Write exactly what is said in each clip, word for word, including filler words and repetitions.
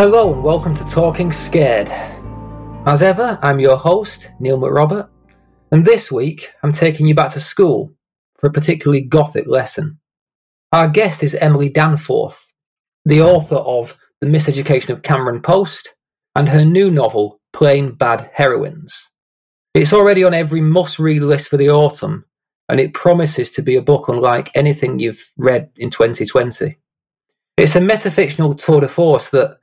Hello and welcome to Talking Scared. As ever, I'm your host, Neil McRobert, and this week I'm taking you back to school for a particularly gothic lesson. Our guest is Emily Danforth, the author of The Miseducation of Cameron Post and her new novel, Plain Bad Heroines. It's already on every must-read list for the autumn, and it promises to be a book unlike anything you've read in twenty twenty. It's a metafictional tour de force that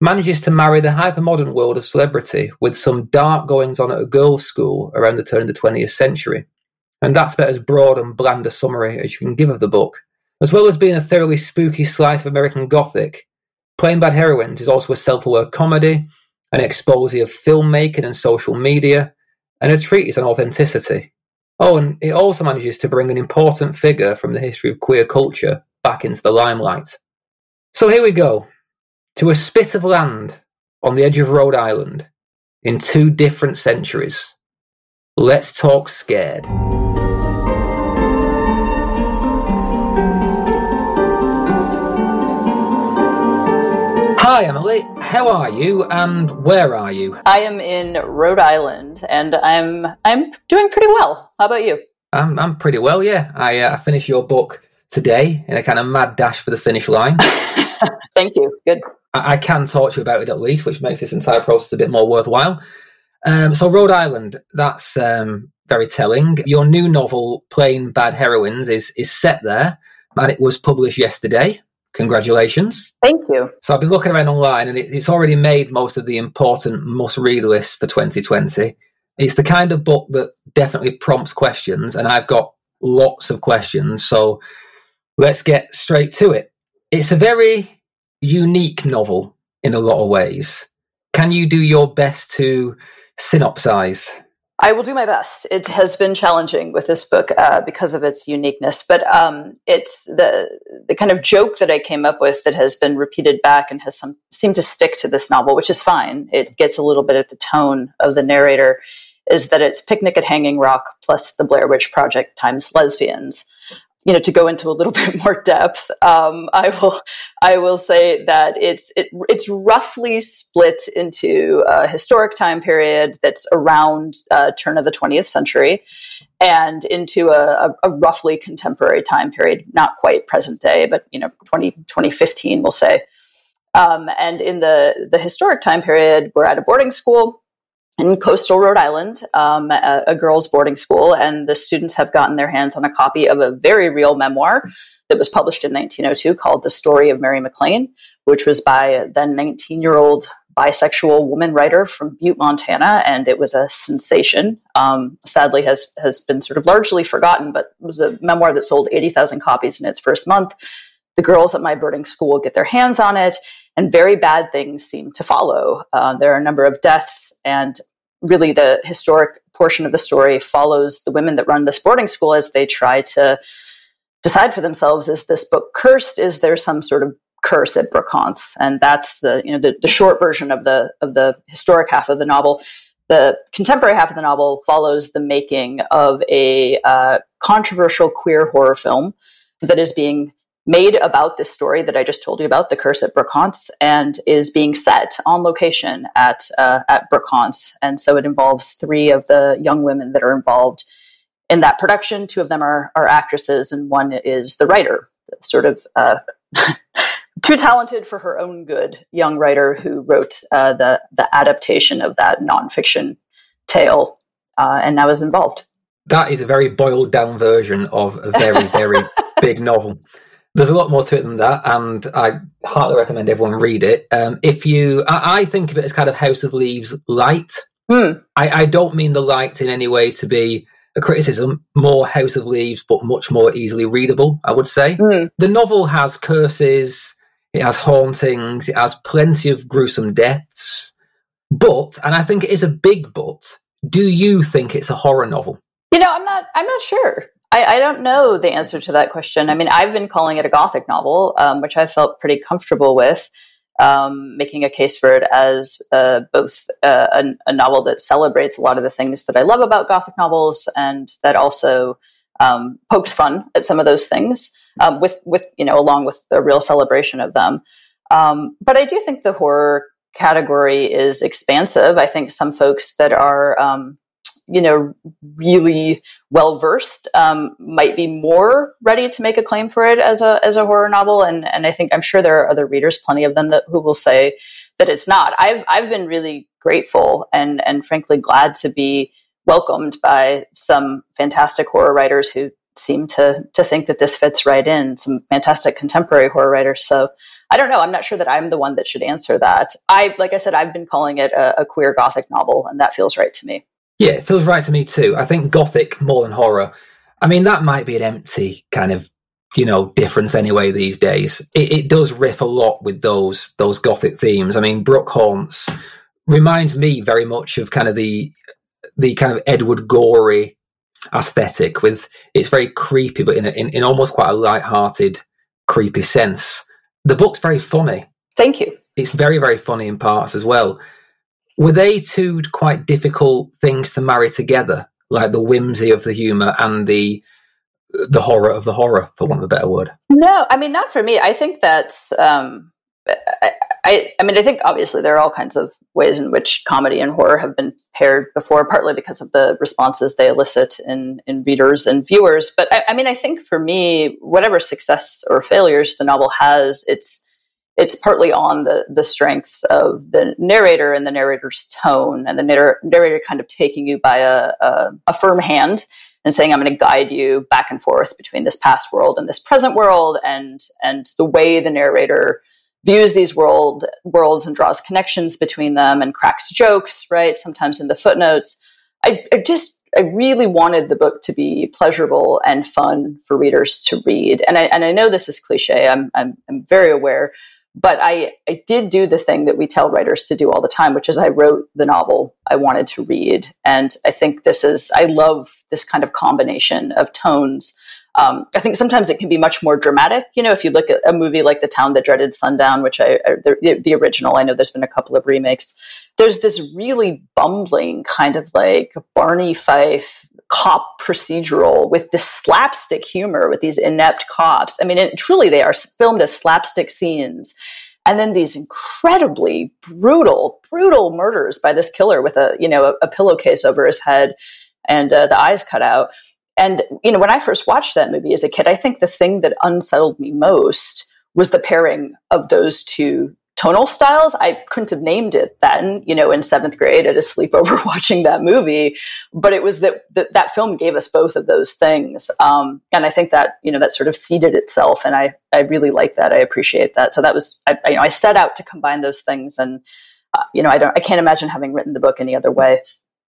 manages to marry the hypermodern world of celebrity with some dark goings-on at a girls' school around the turn of the twentieth century. And that's about as broad and bland a summary as you can give of the book. As well as being a thoroughly spooky slice of American Gothic, Plain Bad Heroines is also a self-aware comedy, an expose of filmmaking and social media, and a treatise on authenticity. Oh, and it also manages to bring an important figure from the history of queer culture back into the limelight. So here we go. To a spit of land on the edge of Rhode Island in two different centuries. Let's talk scared. Hi Emily, how are you and where are you? I am in Rhode Island and I'm I'm doing pretty well. How about you? I'm I'm pretty well, yeah. I uh, I finished your book today in a kind of mad dash for the finish line. Thank you. Good. I can talk to you about it at least, which makes this entire process a bit more worthwhile. Um, so Rhode Island, that's um, very telling. Your new novel, Plain Bad Heroines, is is set there, and it was published yesterday. Congratulations. Thank you. So I've been looking around online, and it, it's already made most of the important must-read lists for twenty twenty. It's the kind of book that definitely prompts questions, and I've got lots of questions, so let's get straight to it. It's a very unique novel in a lot of ways. Can you do your best to synopsize? I will do my best. It has been challenging with this book uh, because of its uniqueness, but um, it's the the kind of joke that I came up with that has been repeated back and has some, seemed to stick to this novel, which is fine. It gets a little bit at the tone of the narrator, is that it's Picnic at Hanging Rock plus the Blair Witch Project times lesbians. You know, to go into a little bit more depth, um, I will I will say that it's it, it's roughly split into a historic time period that's around uh, turn of the twentieth century, and into a, a roughly contemporary time period, not quite present day, but you know, twenty, twenty fifteen, we'll say. Um, and in the the historic time period, we're at a boarding school in coastal Rhode Island, um, a, a girls' boarding school, and the students have gotten their hands on a copy of a very real memoir that was published in nineteen oh two called The Story of Mary MacLane, which was by a then nineteen-year-old bisexual woman writer from Butte, Montana, and it was a sensation. Um, sadly, has has been sort of largely forgotten, but it was a memoir that sold eighty thousand copies in its first month. The girls at my boarding school get their hands on it, and very bad things seem to follow. Uh, there are a number of deaths, and really the historic portion of the story follows the women that run this boarding school as they try to decide for themselves, is this book cursed? Is there some sort of curse at Brookhants? And that's the, you know, the, the short version of the of the historic half of the novel. The contemporary half of the novel follows the making of a uh, controversial queer horror film that is being made about this story that I just told you about, The Curse at Brookhants, and is being set on location at uh, at Brookhants. And so it involves three of the young women that are involved in that production. Two of them are, are actresses, and one is the writer, sort of uh, too talented for her own good young writer who wrote uh, the, the adaptation of that nonfiction tale uh, and now is involved. That is a very boiled-down version of a very, very big novel. There's a lot more to it than that, and I heartily recommend everyone read it. Um, if you, I, I think of it as kind of House of Leaves light. Mm. I, I don't mean the light in any way to be a criticism. More House of Leaves, but much more easily readable, I would say. Mm. The novel has curses, it has hauntings, it has plenty of gruesome deaths. But, and I think it is a big but, do you think it's a horror novel? You know, I'm not. I'm not sure. I, I don't know the answer to that question. I mean, I've been calling it a gothic novel, um, which I felt pretty comfortable with, um, making a case for it as uh, both uh, a, a novel that celebrates a lot of the things that I love about gothic novels, and that also um, pokes fun at some of those things, um, with with you know, along with a real celebration of them. Um, but I do think the horror category is expansive. I think some folks that are, um, you know, really well-versed um, might be more ready to make a claim for it as a as a horror novel. And and I think I'm sure there are other readers, plenty of them, that who will say that it's not. I've I've been really grateful and and frankly glad to be welcomed by some fantastic horror writers who seem to to think that this fits right in, some fantastic contemporary horror writers. So I don't know. I'm not sure that I'm the one that should answer that. I, like I said, I've been calling it a, a queer Gothic novel, and that feels right to me. Yeah, it feels right to me too. I think Gothic more than horror. I mean, that might be an empty kind of, you know, difference anyway these days. It, it does riff a lot with those those Gothic themes. I mean, Brookhants reminds me very much of kind of the the kind of Edward Gorey aesthetic. With it's very creepy, but in a, in, in almost quite a light-hearted, creepy sense. The book's very funny. Thank you. It's very very funny in parts as well. Were they two quite difficult things to marry together, like the whimsy of the humour and the the horror of the horror, for want of a better word? No, I mean, not for me. I think that's, um, I, I, I mean, I think obviously there are all kinds of ways in which comedy and horror have been paired before, partly because of the responses they elicit in, in readers and viewers. But I, I mean, I think for me, whatever success or failures the novel has, it's, It's partly on the the strengths of the narrator and the narrator's tone, and the narr- narrator kind of taking you by a, a, a firm hand and saying, I'm going to guide you back and forth between this past world and this present world, and and the way the narrator views these world worlds and draws connections between them and cracks jokes, right? Sometimes in the footnotes. I, I just... I really wanted the book to be pleasurable and fun for readers to read. And I, and I know this is cliche. I'm, I'm, I'm very aware, but I, I did do the thing that we tell writers to do all the time, which is I wrote the novel I wanted to read. And I think this is, I love this kind of combination of tones. Um, I think sometimes it can be much more dramatic. You know, if you look at a movie like The Town That Dreaded Sundown, which I, I the, the original, I know there's been a couple of remakes. There's this really bumbling kind of like Barney Fife cop procedural with this slapstick humor with these inept cops. I mean, it, truly they are filmed as slapstick scenes. And then these incredibly brutal, brutal murders by this killer with a, you know, a, a pillowcase over his head and uh, the eyes cut out. And, you know, when I first watched that movie as a kid, I think the thing that unsettled me most was the pairing of those two tonal styles. I couldn't have named it then, you know, in seventh grade at a sleepover watching that movie. But it was that that, that film gave us both of those things. Um, and I think that, you know, that sort of seeded itself. And I, I really like that. I appreciate that. So that was, I, you know, I set out to combine those things. And, uh, you know, I don't, I can't imagine having written the book any other way.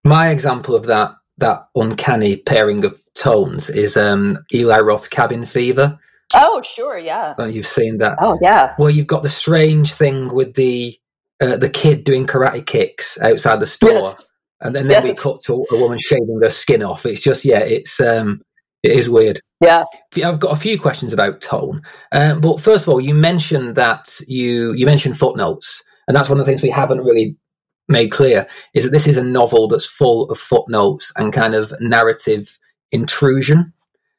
My example of that. that uncanny pairing of tones is um, Eli Roth's Cabin Fever. Oh, sure, yeah. Well, you've seen that. Oh, yeah. Well, you've got the strange thing with the uh, the kid doing karate kicks outside the store, yes. and then, then yes. we cut to a woman shaving her skin off. It's just, yeah, it's um, it is weird. Yeah. I've got a few questions about tone. Uh, but first of all, you mentioned that you, you mentioned footnotes, and that's one of the things we haven't really made clear, is that this is a novel that's full of footnotes and kind of narrative intrusion.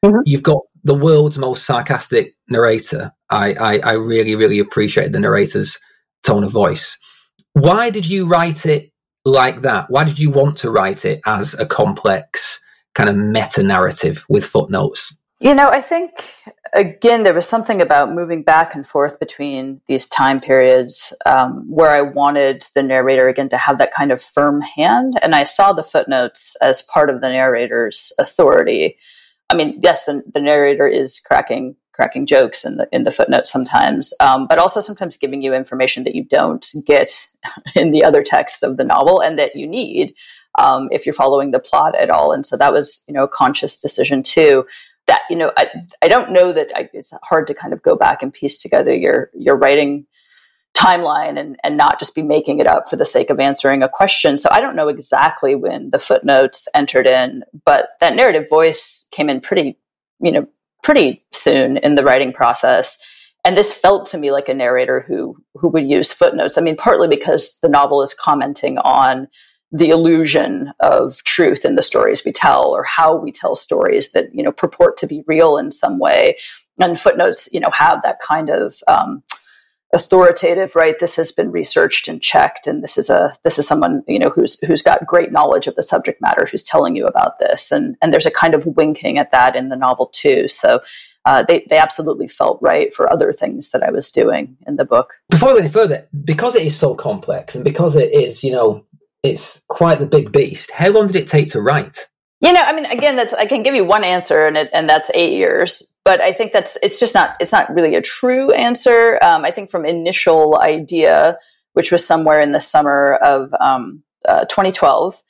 Mm-hmm. You've got the world's most sarcastic narrator. I, I, I really, really appreciated the narrator's tone of voice. Why did you write it like that? Why did you want to write it as a complex kind of meta-narrative with footnotes? You know, I think, again, there was something about moving back and forth between these time periods um, where I wanted the narrator, again, to have that kind of firm hand. And I saw the footnotes as part of the narrator's authority. I mean, yes, the, the narrator is cracking cracking jokes in the in the footnotes sometimes, um, but also sometimes giving you information that you don't get in the other text of the novel and that you need um, if you're following the plot at all. And so that was, you know, a conscious decision, too. That, you know, I I don't know that I, it's hard to kind of go back and piece together your your writing timeline and, and not just be making it up for the sake of answering a question. So I don't know exactly when the footnotes entered in, but that narrative voice came in pretty, you know, pretty soon in the writing process. And this felt to me like a narrator who who would use footnotes. I mean, partly because the novel is commenting on the illusion of truth in the stories we tell, or how we tell stories that, you know, purport to be real in some way. And footnotes, you know, have that kind of um, authoritative, right? This has been researched and checked, and this is a this is someone, you know, who's who's got great knowledge of the subject matter, who's telling you about this, and and there's a kind of winking at that in the novel too. So uh, they they absolutely felt right for other things that I was doing in the book. Before we go any further, because it is so complex, and because it is, you know, it's quite the big beast. How long did it take to write? You know, I mean, again, that's I can give you one answer, and it, and that's eight years. But I think that's, it's just not, it's not really a true answer. Um, I think from initial idea, which was somewhere in the summer of um, uh, twenty twelve,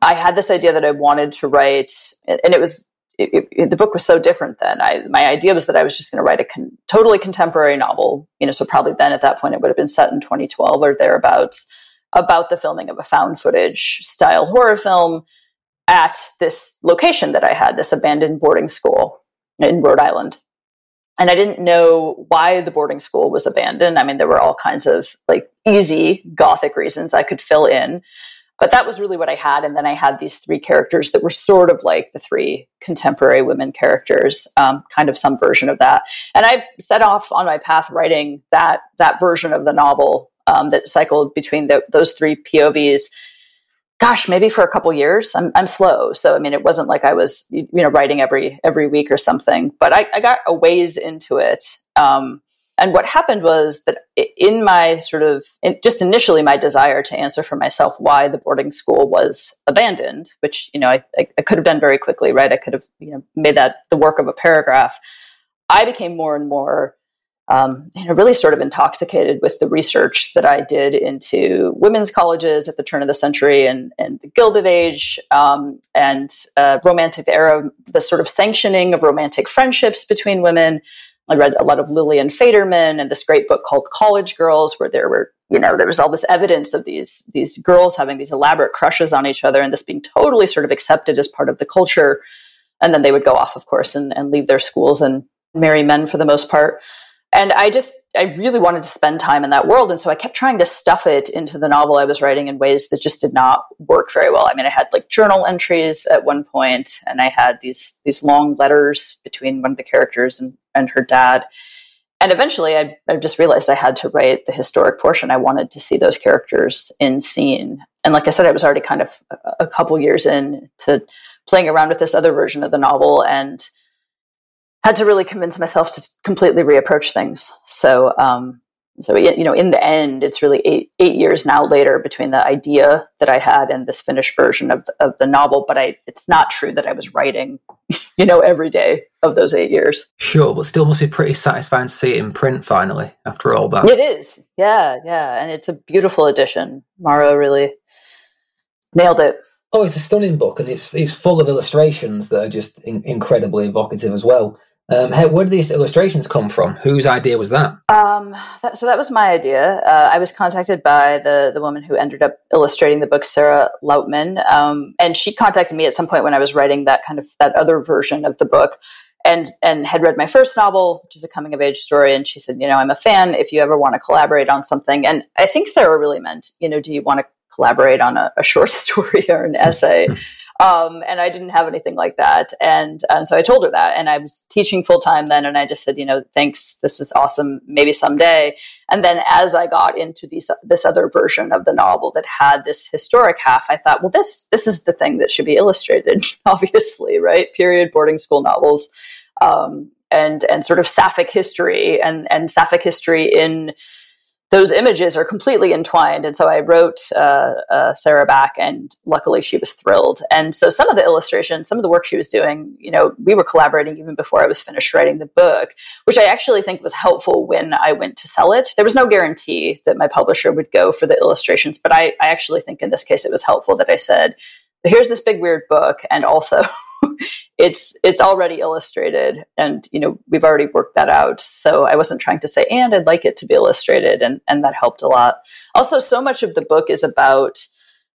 I had this idea that I wanted to write, and it was, it, it, the book was so different then. I, my idea was that I was just going to write a con- totally contemporary novel, you know, so probably then at that point it would have been set in twenty twelve or thereabouts, about the filming of a found footage style horror film at this location that I had, this abandoned boarding school in Rhode Island. And I didn't know why the boarding school was abandoned. I mean, there were all kinds of like easy Gothic reasons I could fill in, but that was really what I had. And then I had these three characters that were sort of like the three contemporary women characters, um, kind of some version of that. And I set off on my path writing that, that version of the novel um, that cycled between the, those three P O Vs. Gosh, maybe for a couple years. I'm I'm slow. So, I mean, it wasn't like I was, you know, writing every every week or something, but I, I got a ways into it. Um, and what happened was that in my sort of, in, just initially my desire to answer for myself why the boarding school was abandoned, which, you know, I, I, I could have done very quickly, right? I could have, you know, made that the work of a paragraph. I became more and more Um, you know, really sort of intoxicated with the research that I did into women's colleges at the turn of the century and, and the Gilded Age um, and uh, Romantic era, the sort of sanctioning of romantic friendships between women. I read a lot of Lillian Faderman and this great book called College Girls, where there were, you know, there was all this evidence of these these girls having these elaborate crushes on each other and this being totally sort of accepted as part of the culture. And then they would go off, of course, and, and leave their schools and marry men for the most part. And I just, I really wanted to spend time in that world. And so I kept trying to stuff it into the novel I was writing in ways that just did not work very well. I mean, I had like journal entries at one point, and I had these these long letters between one of the characters and, and her dad. And eventually I, I just realized I had to write the historic portion. I wanted to see those characters in scene. And like I said, I was already kind of a couple years in to playing around with this other version of the novel, and had to really convince myself to completely reapproach things. So, um, so you know, in the end, it's really eight eight years now later between the idea that I had and this finished version of the, of the novel. But I, it's not true that I was writing, you know, every day of those eight years. Sure, but still must be pretty satisfying to see it in print finally after all that. It is, yeah, yeah, and it's a beautiful edition. Mara really nailed it. Oh, it's a stunning book, and it's it's full of illustrations that are just in, incredibly evocative as well. Um, how, where did these illustrations come from? Whose idea was that? Um, that so that was my idea. Uh, I was contacted by the the woman who ended up illustrating the book, Sarah Lautman, um, and she contacted me at some point when I was writing that kind of that other version of the book, and and had read my first novel, which is a coming of age story, and she said, you know, I'm a fan. If you ever want to collaborate on something, and I think Sarah really meant, you know, do you want to collaborate on a, a short story or an essay? Um, and I didn't have anything like that. And, and so I told her that, and I was teaching full time then. And I just said, you know, thanks, this is awesome. Maybe someday. And then as I got into these, this other version of the novel that had this historic half, I thought, well, this, this is the thing that should be illustrated, obviously, right? Period boarding school novels, um, and, and sort of sapphic history and, and sapphic history in, those images are completely entwined. And so I wrote uh, uh, Sarah back, and luckily she was thrilled. And so some of the illustrations, some of the work she was doing, you know, we were collaborating even before I was finished writing the book, which I actually think was helpful when I went to sell it. There was no guarantee that my publisher would go for the illustrations, but I, I actually think in this case it was helpful that I said, here's this big weird book, and also it's it's already illustrated, and you know we've already worked that out. So I wasn't trying to say, and I'd like it to be illustrated, and and that helped a lot. Also, so much of the book is about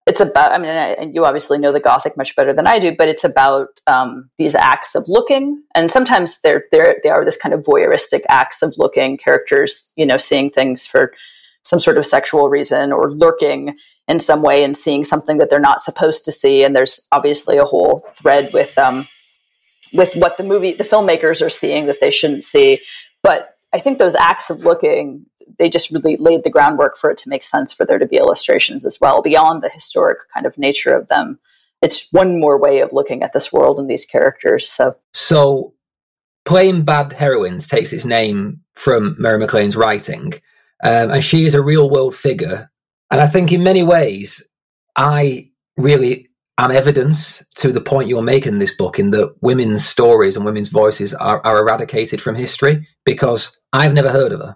it's about. I mean, and you obviously know the Gothic much better than I do, but it's about um, these acts of looking, and sometimes they're they're they are this kind of voyeuristic acts of looking. Characters, you know, seeing things for some sort of sexual reason, or lurking in some way and seeing something that they're not supposed to see. And there's obviously a whole thread with um, with what the movie, the filmmakers are seeing that they shouldn't see. But I think those acts of looking, they just really laid the groundwork for it to make sense for there to be illustrations as well, beyond the historic kind of nature of them. It's one more way of looking at this world and these characters. So, so Plain Bad Heroines takes its name from Mary MacLane's writing, um, and she is a real-world figure. And I think in many ways, I really am evidence to the point you're making in this book, in that women's stories and women's voices are, are eradicated from history, because I've never heard of her.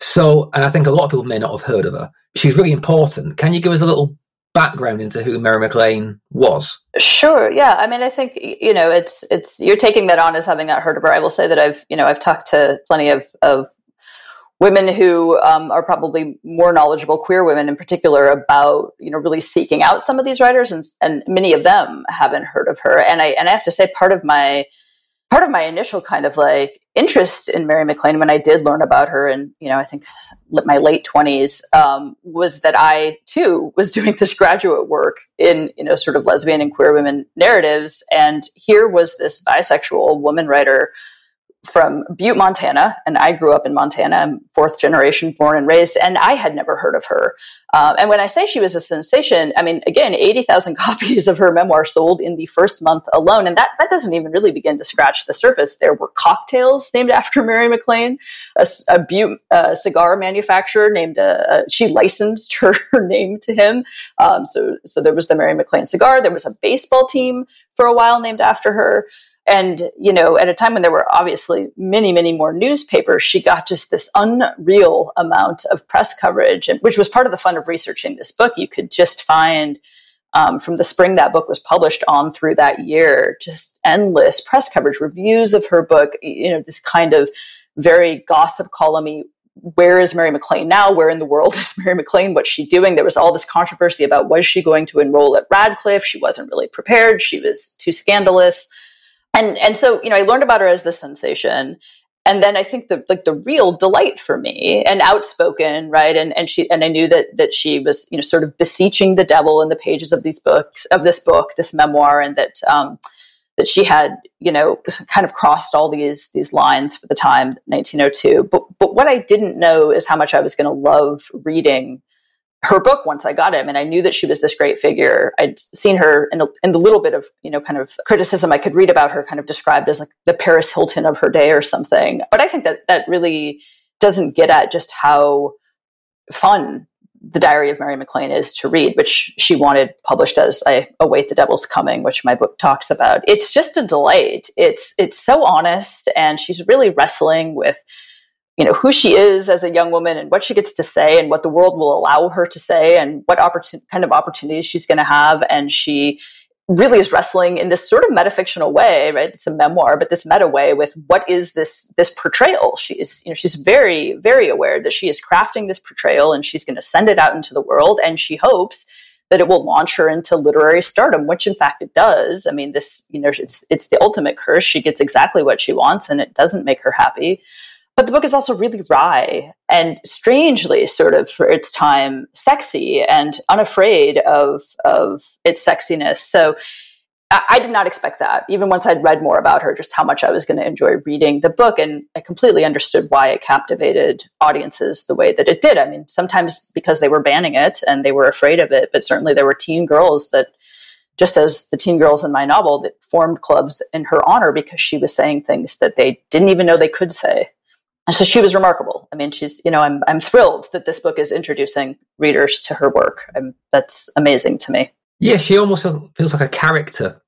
So, and I think a lot of people may not have heard of her. She's really important. Can you give us a little background into who Mary MacLane was? Sure. Yeah. I mean, I think, you know, it's, it's, you're taking that on as having not heard of her. I will say that I've, you know, I've talked to plenty of, of women who um, are probably more knowledgeable, queer women in particular, about, you know, really seeking out some of these writers, and, and many of them haven't heard of her. And I, and I have to say part of my, part of my initial kind of like interest in Mary MacLane, when I did learn about her in, you know, I think my late twenties, um, was that I too was doing this graduate work in, you know, sort of lesbian and queer women narratives. And here was this bisexual woman writer from Butte, Montana. And I grew up in Montana. I'm fourth generation born and raised, and I had never heard of her. Uh, and when I say she was a sensation, I mean, again, eighty thousand copies of her memoir sold in the first month alone. And that, that doesn't even really begin to scratch the surface. There were cocktails named after Mary MacLane, a, a Butte uh, cigar manufacturer named, uh, she licensed her name to him. Um, so, so there was the Mary MacLane cigar. There was a baseball team for a while named after her. And, you know, at a time when there were obviously many, many more newspapers, she got just this unreal amount of press coverage, which was part of the fun of researching this book. You could just find um, from the spring that book was published on through that year, just endless press coverage, reviews of her book, you know, this kind of very gossip column-y, where is Mary MacLane now? Where in the world is Mary MacLane? What's she doing? There was all this controversy about, was she going to enroll at Radcliffe? She wasn't really prepared. She was too scandalous. And and so, you know, I learned about her as the sensation. And then I think the like the real delight for me, and outspoken, right? And and she and I knew that that she was, you know, sort of beseeching the devil in the pages of these books, of this book, this memoir, and that um, that she had, you know, kind of crossed all these these lines for the time, nineteen oh two. But but what I didn't know is how much I was gonna love reading her book once I got it. I mean, I knew that she was this great figure. I'd seen her in, a, in the little bit of, you know, kind of criticism I could read about her, kind of described as like the Paris Hilton of her day or something. But I think that that really doesn't get at just how fun the Diary of Mary MacLane is to read, which she wanted published as I Await the Devil's Coming, which my book talks about. It's just a delight. It's, it's so honest, and she's really wrestling with, you know, who she is as a young woman and what she gets to say and what the world will allow her to say and what opportun- kind of opportunities she's going to have. And she really is wrestling in this sort of metafictional way, right? It's a memoir, but this meta way with what is this, this portrayal? She is, you know, she's very, very aware that she is crafting this portrayal and she's going to send it out into the world. And she hopes that it will launch her into literary stardom, which in fact it does. I mean, this, you know, it's, it's the ultimate curse. She gets exactly what she wants and it doesn't make her happy. But the book is also really wry and strangely sort of, for its time, sexy and unafraid of of its sexiness. So I, I did not expect that, even once I'd read more about her, just how much I was going to enjoy reading the book. And I completely understood why it captivated audiences the way that it did. I mean, sometimes because they were banning it and they were afraid of it, but certainly there were teen girls that, just as the teen girls in my novel, that formed clubs in her honor because she was saying things that they didn't even know they could say. And so she was remarkable. I mean, she's, you know, I'm I'm thrilled that this book is introducing readers to her work. I'm, that's amazing to me. Yeah, she almost feels like a character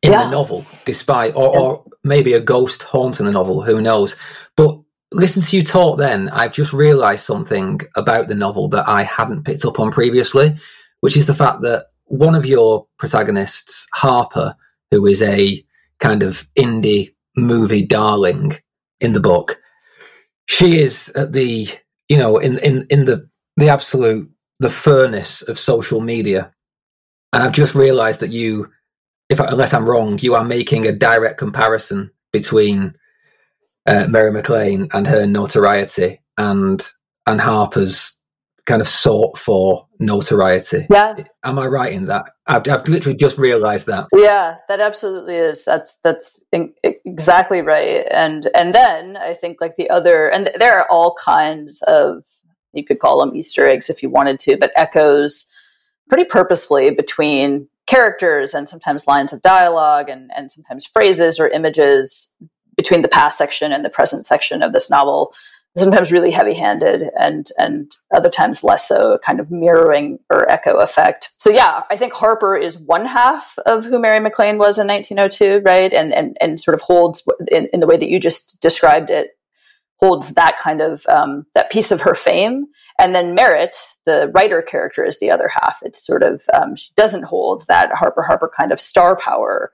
in yeah. the novel, despite, or, yeah. or maybe a ghost haunting the novel, who knows. But listen to you talk then, I've just realised something about the novel that I hadn't picked up on previously, which is the fact that one of your protagonists, Harper, who is a kind of indie movie darling in the book, she is at the, you know, in, in, in the, the absolute, the furnace of social media. And I've just realized that you, if unless I'm wrong, you are making a direct comparison between uh, Mary MacLane and her notoriety and, and Harper's kind of sought for notoriety. Yeah. Am I right in that? I've, I've literally just realized that. Yeah, that absolutely is. That's that's in, exactly right. And and then I think like the other, and there are all kinds of, you could call them Easter eggs if you wanted to, but echoes pretty purposefully between characters and sometimes lines of dialogue and, and sometimes phrases or images between the past section and the present section of this novel, sometimes really heavy-handed and and other times less so, kind of mirroring or echo effect. So yeah, I think Harper is one half of who Mary MacLane was in nineteen oh two, right? And and and sort of holds, in, in the way that you just described it, holds that kind of, um, that piece of her fame. And then Merritt, the writer character, is the other half. It's sort of, um, she doesn't hold that Harper Harper kind of star power,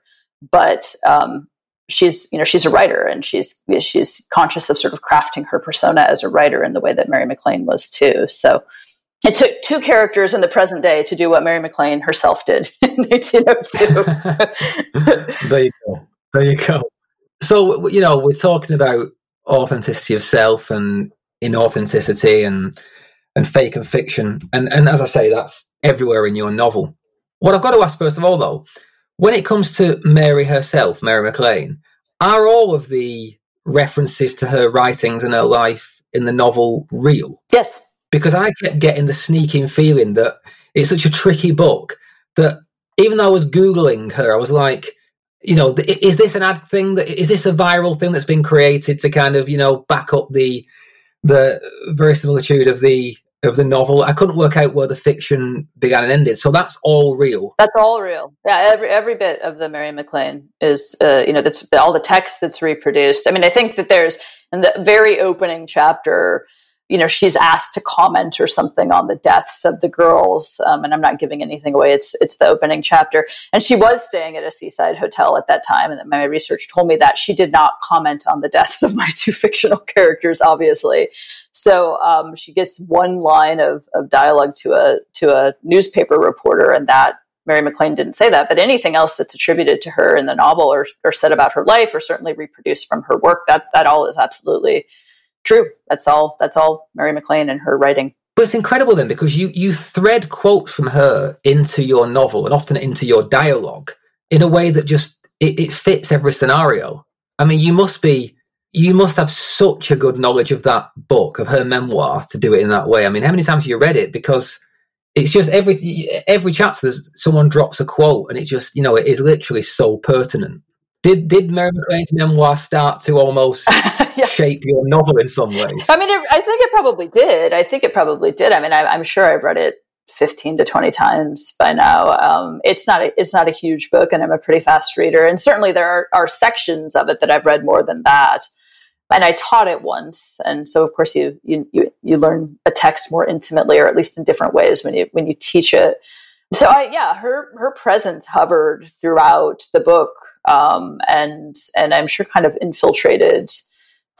but um she's, you know, she's a writer, and she's she's conscious of sort of crafting her persona as a writer in the way that Mary MacLane was too. So it took two characters in the present day to do what Mary MacLane herself did in nineteen oh two. There you go. There you go. So, you know, we're talking about authenticity of self and inauthenticity and and fake and fiction. And and as I say, that's everywhere in your novel. What I've got to ask first of all, though, when it comes to Mary herself, Mary MacLane, are all of the references to her writings and her life in the novel real? Yes. Because I kept getting the sneaking feeling that it's such a tricky book that even though I was Googling her, I was like, you know, is this an ad thing? That, is this a viral thing that's been created to kind of, you know, back up the the verisimilitude of the of the novel? I couldn't work out where the fiction began and ended. So that's all real. That's all real. Yeah, every every bit of the Mary MacLane is, uh, you know, that's all the text that's reproduced. I mean, I think that there's, in the very opening chapter, you know, she's asked to comment or something on the deaths of the girls. Um, and I'm not giving anything away. It's it's the opening chapter. And she was staying at a seaside hotel at that time. And my research told me that she did not comment on the deaths of my two fictional characters, obviously. So um, she gets one line of, of dialogue to a to a newspaper reporter, and that Mary MacLane didn't say that. But anything else that's attributed to her in the novel or, or said about her life or certainly reproduced from her work, that that all is absolutely true. That's all. That's all Mary MacLane and her writing. But it's incredible then, because you you thread quotes from her into your novel and often into your dialogue in a way that just it, it fits every scenario. I mean, you must be you must have such a good knowledge of that book, of her memoir, to do it in that way. I mean, how many times have you read it? Because it's just every every chapter there's someone drops a quote, and it just, you know, it is literally so pertinent. Did did Mary MacLane's memoir start to almost yeah. shape your novel in some ways? I mean, it, I think it probably did. I think it probably did. I mean, I, I'm sure I've read it fifteen to twenty times by now. Um, it's not a, it's not a huge book, and I'm a pretty fast reader. And certainly there are, are sections of it that I've read more than that. And I taught it once, and so of course you you you, you learn a text more intimately, or at least in different ways when you when you teach it. So I, yeah, her her presence hovered throughout the book. Um, and and I'm sure kind of infiltrated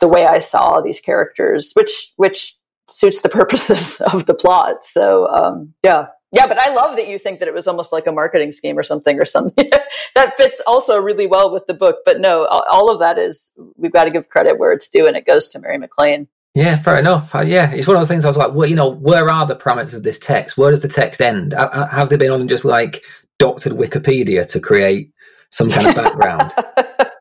the way I saw these characters, which which suits the purposes of the plot. So um, yeah, yeah. But I love that you think that it was almost like a marketing scheme or something or something that fits also really well with the book. But no, all of that is, we've got to give credit where it's due, and it goes to Mary MacLane. Yeah, fair enough. Uh, yeah, it's one of those things. I was like, well, you know, where are the parameters of this text? Where does the text end? Uh, have they been on just like doctored Wikipedia to create some kind of background?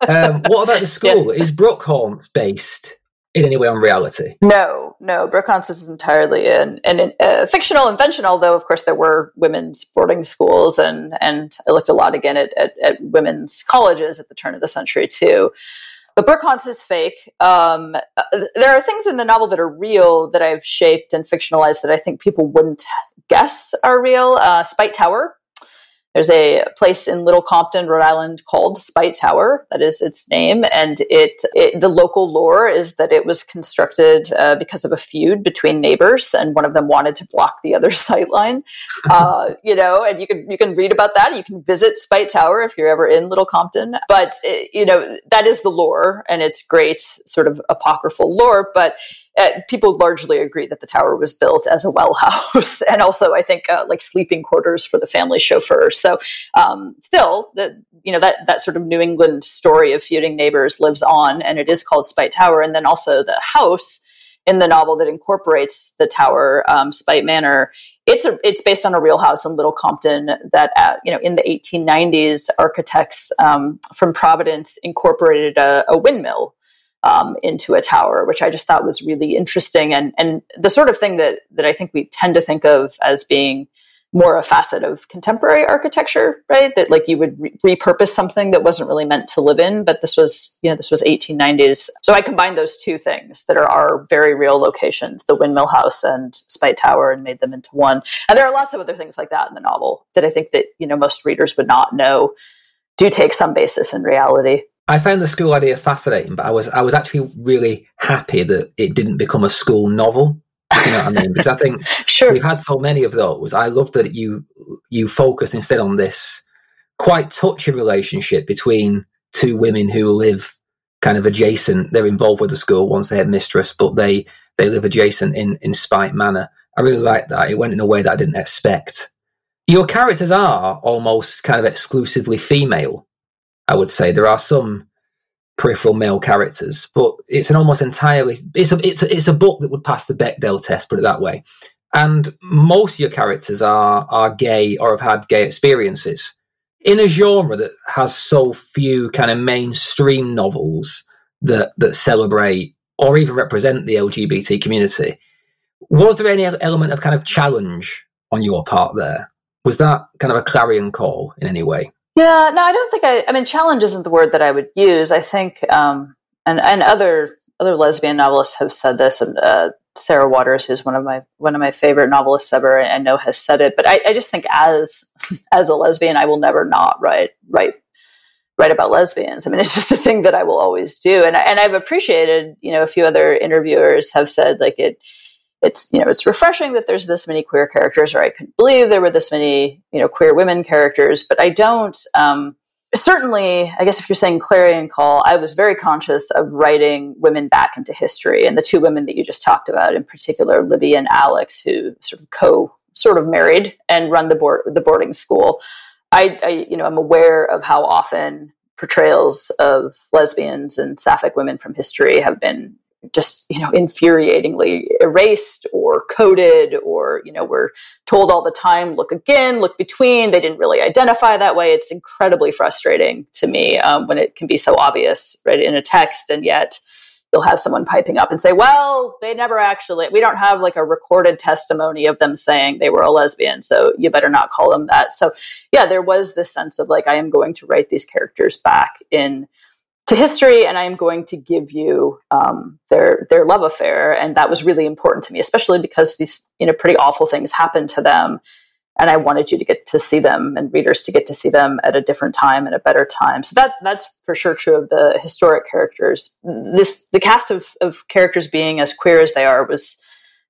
um, what about the school? Yeah. Is Brookhants based in any way on reality? No, no. Brookhants is entirely an, an, a fictional invention, although, of course, there were women's boarding schools, and, and I looked a lot again at, at, at women's colleges at the turn of the century, too. But Brookhants is fake. Um, there are things in the novel that are real that I've shaped and fictionalized that I think people wouldn't guess are real. Uh, Spite Tower. There's a place in Little Compton, Rhode Island, called Spite Tower. That is its name. And it, it the local lore is that it was constructed uh, because of a feud between neighbors, and one of them wanted to block the other's sightline. Uh, you know, and you can you can read about that. You can visit Spite Tower if you're ever in Little Compton. But, it, you know, that is the lore, and it's great sort of apocryphal lore. But uh, people largely agree that the tower was built as a well house, and also, I think, uh, like sleeping quarters for the family chauffeur. So um, still, the, you know, that, that sort of New England story of feuding neighbors lives on, and it is called Spite Tower. And then also the house in the novel that incorporates the tower, um, Spite Manor. It's a, it's based on a real house in Little Compton that, uh, you know, in the eighteen nineties, architects um, from Providence incorporated a, a windmill um, into a tower, which I just thought was really interesting. And and the sort of thing that that I think we tend to think of as being more a facet of contemporary architecture, right? That like you would re- repurpose something that wasn't really meant to live in, but this was, you know, this was eighteen nineties. So I combined those two things that are our very real locations, the Windmill House and Spite Tower, and made them into one. And there are lots of other things like that in the novel that I think that, you know, most readers would not know do take some basis in reality. I found the school idea fascinating, but I was I was actually really happy that it didn't become a school novel. You know what I mean? Because I think sure. we've had so many of those. I love that you you focused instead on this quite touching relationship between two women who live kind of adjacent. They're involved with the school once they're mistress, but they, they live adjacent in, in Spite Manor. I really like that. It went in a way that I didn't expect. Your characters are almost kind of exclusively female, I would say. There are some peripheral male characters, but it's an almost entirely it's a, it's a it's a book that would pass the Bechdel test, put it that way. And most of your characters are are gay or have had gay experiences in a genre that has so few kind of mainstream novels that that celebrate or even represent the L G B T community. Was there any element of kind of challenge on your part there? Was that kind of a clarion call in any way? Yeah, no, I don't think I, I mean, challenge isn't the word that I would use. I think, um, and, and other, other lesbian novelists have said this, and, uh, Sarah Waters, who's one of my, one of my favorite novelists ever, I know has said it, but I, I just think as, as a lesbian, I will never not write, write, write about lesbians. I mean, it's just a thing that I will always do. And I, and I've appreciated, you know, a few other interviewers have said like it, It's, you know, it's refreshing that there's this many queer characters, or I couldn't believe there were this many, you know, queer women characters. But I don't, um, certainly, I guess if you're saying clarion call, I was very conscious of writing women back into history. And the two women that you just talked about in particular, Libby and Alex, who sort of co sort of married and run the board, the boarding school. I, I, you know, I'm aware of how often portrayals of lesbians and Sapphic women from history have been just, you know, infuriatingly erased or coded, or, you know, we're told all the time, look again, look between, they didn't really identify that way. It's incredibly frustrating to me um, when it can be so obvious, right, in a text, and yet you'll have someone piping up and say, well, they never actually, we don't have like a recorded testimony of them saying they were a lesbian, so you better not call them that. So yeah, there was this sense of like, I am going to write these characters back in to history, and I am going to give you um, their their love affair, and that was really important to me, especially because these, you know, pretty awful things happened to them, and I wanted you to get to see them, and readers to get to see them at a different time and a better time. So that that's for sure true of the historic characters. This the cast of of characters being as queer as they are was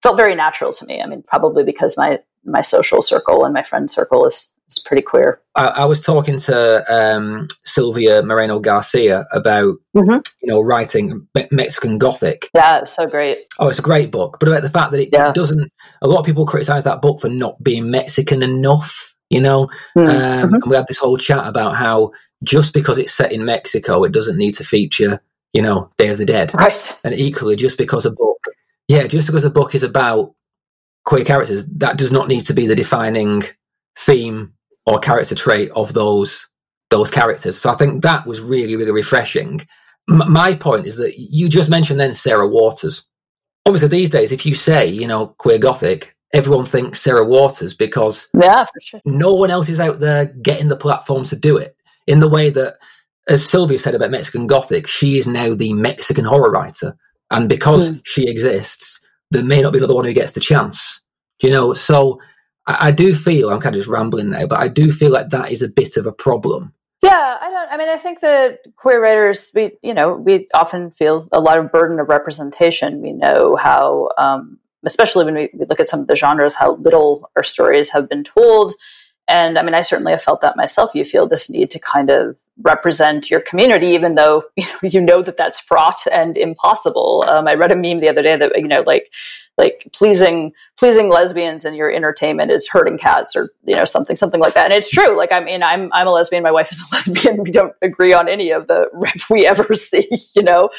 felt very natural to me. I mean, probably because my my social circle and my friend circle is. It's pretty queer. I, I was talking to um, Sylvia Moreno Garcia about, mm-hmm. you know, writing me- Mexican Gothic. Yeah, it's so great. Oh, it's a great book. But about the fact that it, yeah. it doesn't, a lot of people criticize that book for not being Mexican enough, you know. Mm. Um, mm-hmm. And we had this whole chat about how just because it's set in Mexico, it doesn't need to feature, you know, Day of the Dead. Right. And equally, just because a book, yeah, just because a book is about queer characters, that does not need to be the defining theme or character trait of those those characters. So I think that was really, really refreshing. M- my point is that you just mentioned then Sarah Waters. Obviously, these days, if you say, you know, queer Gothic, everyone thinks Sarah Waters because yeah, for sure. no one else is out there getting the platform to do it. In the way that, as Sylvia said about Mexican Gothic, she is now the Mexican horror writer. And because mm. she exists, there may not be another one who gets the chance. You know, so... I do feel, I'm kind of just rambling now, but I do feel like that is a bit of a problem. Yeah, I don't, I mean, I think that queer writers, we, you know, we often feel a lot of burden of representation. We know how, um, especially when we, we look at some of the genres, how little our stories have been told. And I mean, I certainly have felt that myself. You feel this need to kind of represent your community, even though you know, you know that that's fraught and impossible. Um, I read a meme the other day that, you know, like, like pleasing, pleasing lesbians in your entertainment is herding cats, or, you know, something, something like that. And it's true. Like, I mean, I'm, I'm a lesbian. My wife is a lesbian. We don't agree on any of the rep we ever see, you know?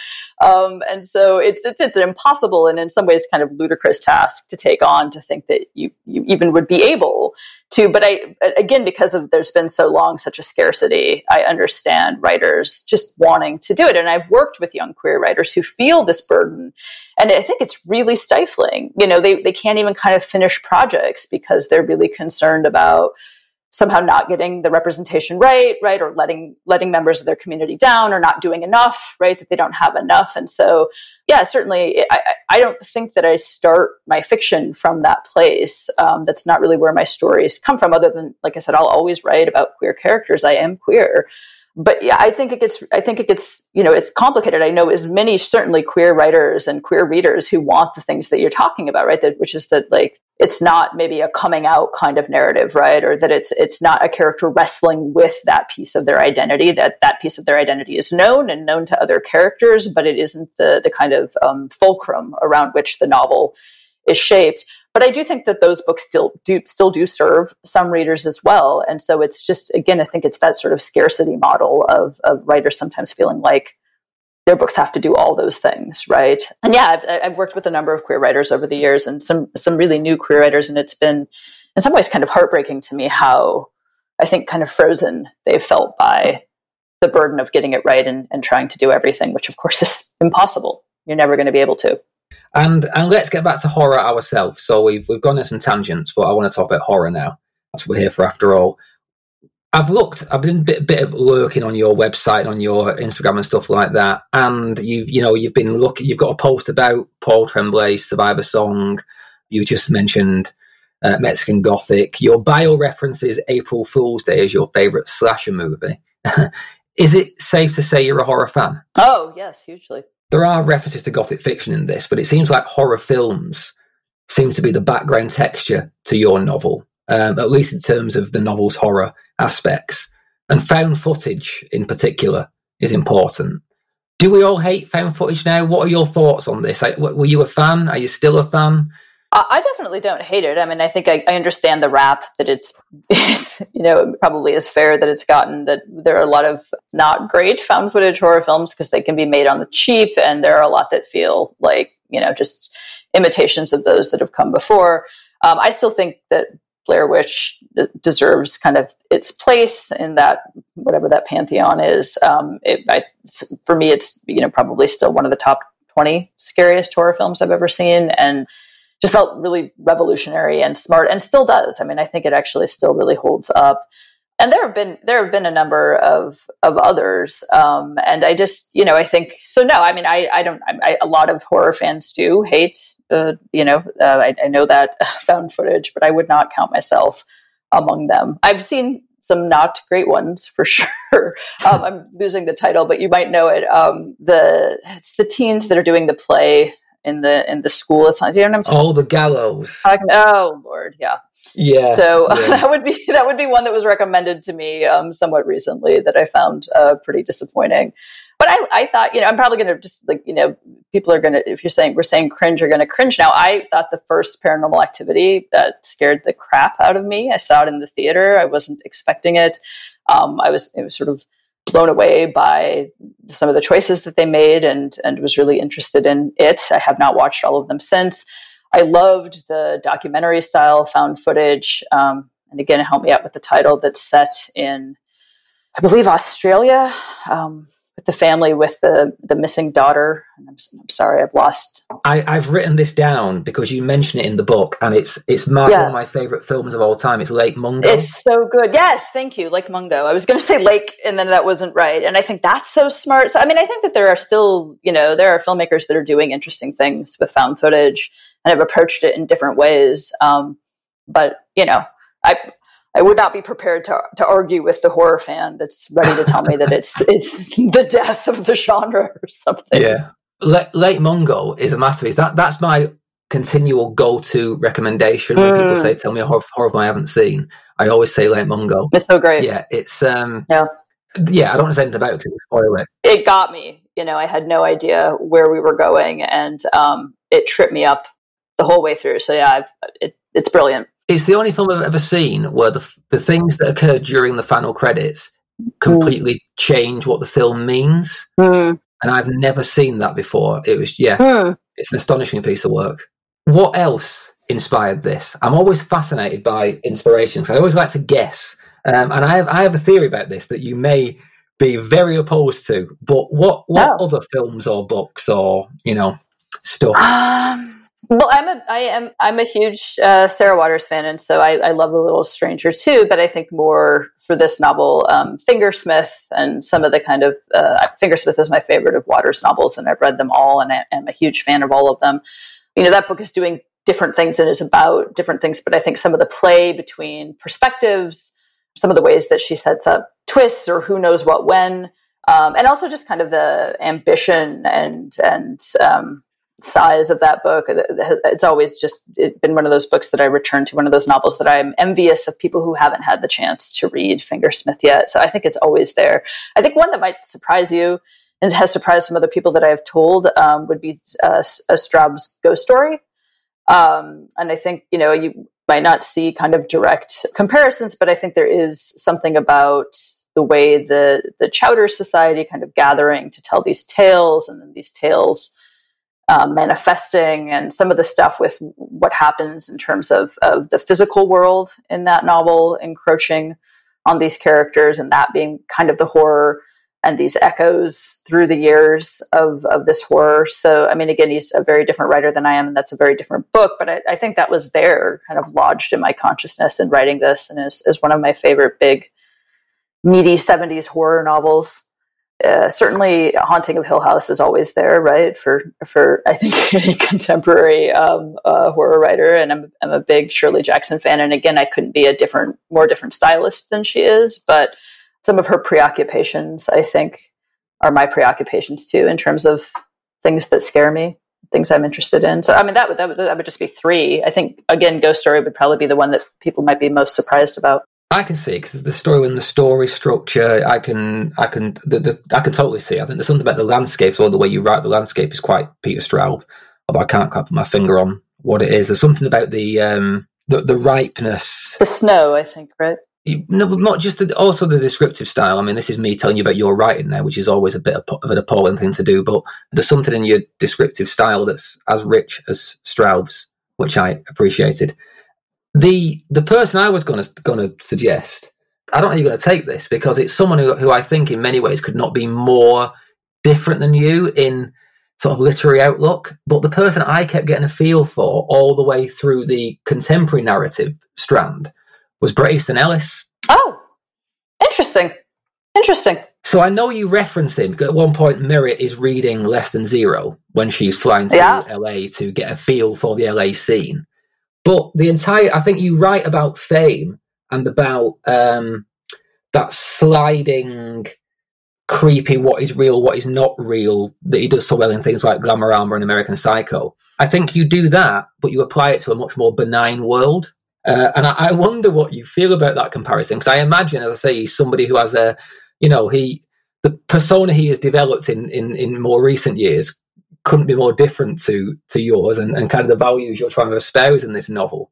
Um, and so it's, it's, it's an impossible and in some ways kind of ludicrous task to take on, to think that you, you even would be able to, but I, again, because of there's been so long such a scarcity, I understand writers just wanting to do it. And I've worked with young queer writers who feel this burden. And I think it's really stifling. You know, they, they can't even kind of finish projects because they're really concerned about somehow not getting the representation right, right, or letting letting members of their community down, or not doing enough, right, that they don't have enough. And so, yeah, certainly, I, I don't think that I start my fiction from that place. Um, that's not really where my stories come from, other than, like I said, I'll always write about queer characters. I am queer. But yeah, I think it gets, I think it gets, you know, it's complicated. I know as many, certainly queer writers and queer readers who want the things that you're talking about, right? That, which is that, like, it's not maybe a coming out kind of narrative, right? Or that it's, it's not a character wrestling with that piece of their identity, that that piece of their identity is known and known to other characters, but it isn't the, the kind of um, fulcrum around which the novel is shaped. But I do think that those books still do still do serve some readers as well. And so it's just, again, I think it's that sort of scarcity model of, of writers sometimes feeling like their books have to do all those things, right? And yeah, I've, I've worked with a number of queer writers over the years, and some some really new queer writers, and it's been in some ways kind of heartbreaking to me how I think kind of frozen they've felt by the burden of getting it right and, and trying to do everything, which of course is impossible. You're never going to be able to. And and let's get back to horror ourselves. So we've we've gone in some tangents, but I want to talk about horror now. That's what we're here for, after all. I've looked, I've been a bit, bit of lurking on your website and on your Instagram and stuff like that. And you've you know you've been looking. You've got a post about Paul Tremblay's Survivor Song. You just mentioned uh, Mexican Gothic. Your bio references April Fool's Day as your favorite slasher movie. Is it safe to say you're a horror fan? Oh yes, hugely. There are references to Gothic fiction in this, but it seems like horror films seems to be the background texture to your novel, um, at least in terms of the novel's horror aspects. And found footage, in particular, is important. Do we all hate found footage now? What are your thoughts on this? Like, were you a fan? Are you still a fan? I definitely don't hate it. I mean, I think I, I understand the rap that it's, it's, you know, probably is fair that it's gotten, that there are a lot of not great found footage horror films because they can be made on the cheap. And there are a lot that feel like, you know, just imitations of those that have come before. Um, I still think that Blair Witch deserves kind of its place in that, whatever that pantheon is. Um, it, I, for me, it's, you know, probably still one of the top twenty scariest horror films I've ever seen. And just felt really revolutionary and smart, and still does. I mean, I think it actually still really holds up. And there have been there have been a number of of others. Um, and I just, you know, I think so. No, I mean, I I don't. I, I, a lot of horror fans do hate. Uh, you know, uh, I, I know that found footage, but I would not count myself among them. I've seen some not great ones for sure. um, I'm losing the title, but you might know it. Um, the it's the teens that are doing the play. In the in the school, do you know what I'm talking? Oh, The Gallows. Talking, oh, Lord, yeah, yeah. So yeah. that would be that would be one that was recommended to me um, somewhat recently that I found uh, pretty disappointing. But I, I thought, you know, I'm probably going to just like, you know, people are going to, if you're saying we're saying cringe, you're going to cringe now. I thought the first Paranormal Activity that scared the crap out of me. I saw it in the theater. I wasn't expecting it. Um, I was it was sort of blown away by some of the choices that they made and and was really interested in it. I have not watched all of them since. I loved the documentary style found footage. Um, and again, help me out with the title, that's set in, I believe, Australia, um, with the family with the, the missing daughter. And I'm, I'm sorry, I've lost. I, I've written this down because you mention it in the book, and it's it's my, yeah. one of my favorite films of all time. It's Lake Mungo. It's so good. Yes, thank you, Lake Mungo. I was going to say Lake, and then that wasn't right. And I think that's so smart. So I mean, I think that there are still, you know, there are filmmakers that are doing interesting things with found footage and have approached it in different ways. Um, but you know, I. I would not be prepared to to argue with the horror fan that's ready to tell me that it's it's the death of the genre or something. Yeah, Le- Lake Mungo is a masterpiece. That that's my continual go-to recommendation when mm. people say, "Tell me a horror, horror film I haven't seen." I always say Lake Mungo. It's so great. Yeah, it's um, yeah. yeah, I don't want to say anything about it because it spoil it. It got me. You know, I had no idea where we were going, and um, it tripped me up the whole way through. So yeah, I've, it, it's brilliant. It's the only film I've ever seen where the the things that occur during the final credits completely mm. change what the film means. Mm. And I've never seen that before. It was, yeah, mm. it's an astonishing piece of work. What else inspired this? I'm always fascinated by inspiration because I always like to guess. Um, and I have I have a theory about this that you may be very opposed to. But what, what oh. other films or books or, you know, stuff? Um, well, I'm a I am I'm a huge uh, Sarah Waters fan, and so I, I love The Little Stranger too. But I think more for this novel, um, Fingersmith and some of the kind of uh, Fingersmith is my favorite of Waters' novels, and I've read them all, and I am a huge fan of all of them. You know, that book is doing different things and is about different things, but I think some of the play between perspectives, some of the ways that she sets up twists or who knows what when, um, and also just kind of the ambition and and um, size of that book. It's always just it been one of those books that I return to, one of those novels that I'm envious of people who haven't had the chance to read Fingersmith yet. So I think it's always there. I think one that might surprise you and has surprised some other people that I have told um, would be uh, Straub's Ghost Story. Um, and I think, you know, you might not see kind of direct comparisons, but I think there is something about the way the, the Chowder Society kind of gathering to tell these tales, and then these tales um, manifesting, and some of the stuff with what happens in terms of, of the physical world in that novel encroaching on these characters, and that being kind of the horror and these echoes through the years of, of this horror. So, I mean, again, he's a very different writer than I am, and that's a very different book, but I, I think that was there, kind of lodged in my consciousness in writing this, and is, is one of my favorite big, meaty seventies horror novels. Uh, certainly, Haunting of Hill House is always there, right, for, for I think, any contemporary um, uh, horror writer, and I'm, I'm a big Shirley Jackson fan, and again, I couldn't be a different, more different stylist than she is, but some of her preoccupations, I think, are my preoccupations too, in terms of things that scare me, things I'm interested in. So, I mean, that would, that would, that would just be three. I think, again, Ghost Story would probably be the one that people might be most surprised about. I can see, because the story and the story structure, I can, I can, the, the, I can totally see. I think there's something about the landscapes, or the way you write the landscape is quite Peter Straub, although I can't quite put my finger on what it is. There's something about the, um, the, the ripeness. The snow, I think, right? No, but not just the, also the descriptive style. I mean, this is me telling you about your writing now, which is always a bit of, of an appalling thing to do, but there's something in your descriptive style that's as rich as Straub's, which I appreciated. The the person I was going to going to suggest, I don't know how you're going to take this, because it's someone who, who I think in many ways could not be more different than you in sort of literary outlook, but the person I kept getting a feel for all the way through the contemporary narrative strand was Bret Easton Ellis. Oh, interesting. Interesting. So I know you reference him, because at one point Merritt is reading Less Than Zero when she's flying to yeah. L A to get a feel for the L A scene. But the entire, I think you write about fame and about um, that sliding, creepy, what is real, what is not real, that he does so well in things like Glamorama and American Psycho. I think you do that, but you apply it to a much more benign world. Uh, and I, I wonder what you feel about that comparison, because I imagine, as I say, he's somebody who has a, you know, he the persona he has developed in, in, in more recent years couldn't be more different to to yours, and, and kind of the values you're trying to espouse in this novel.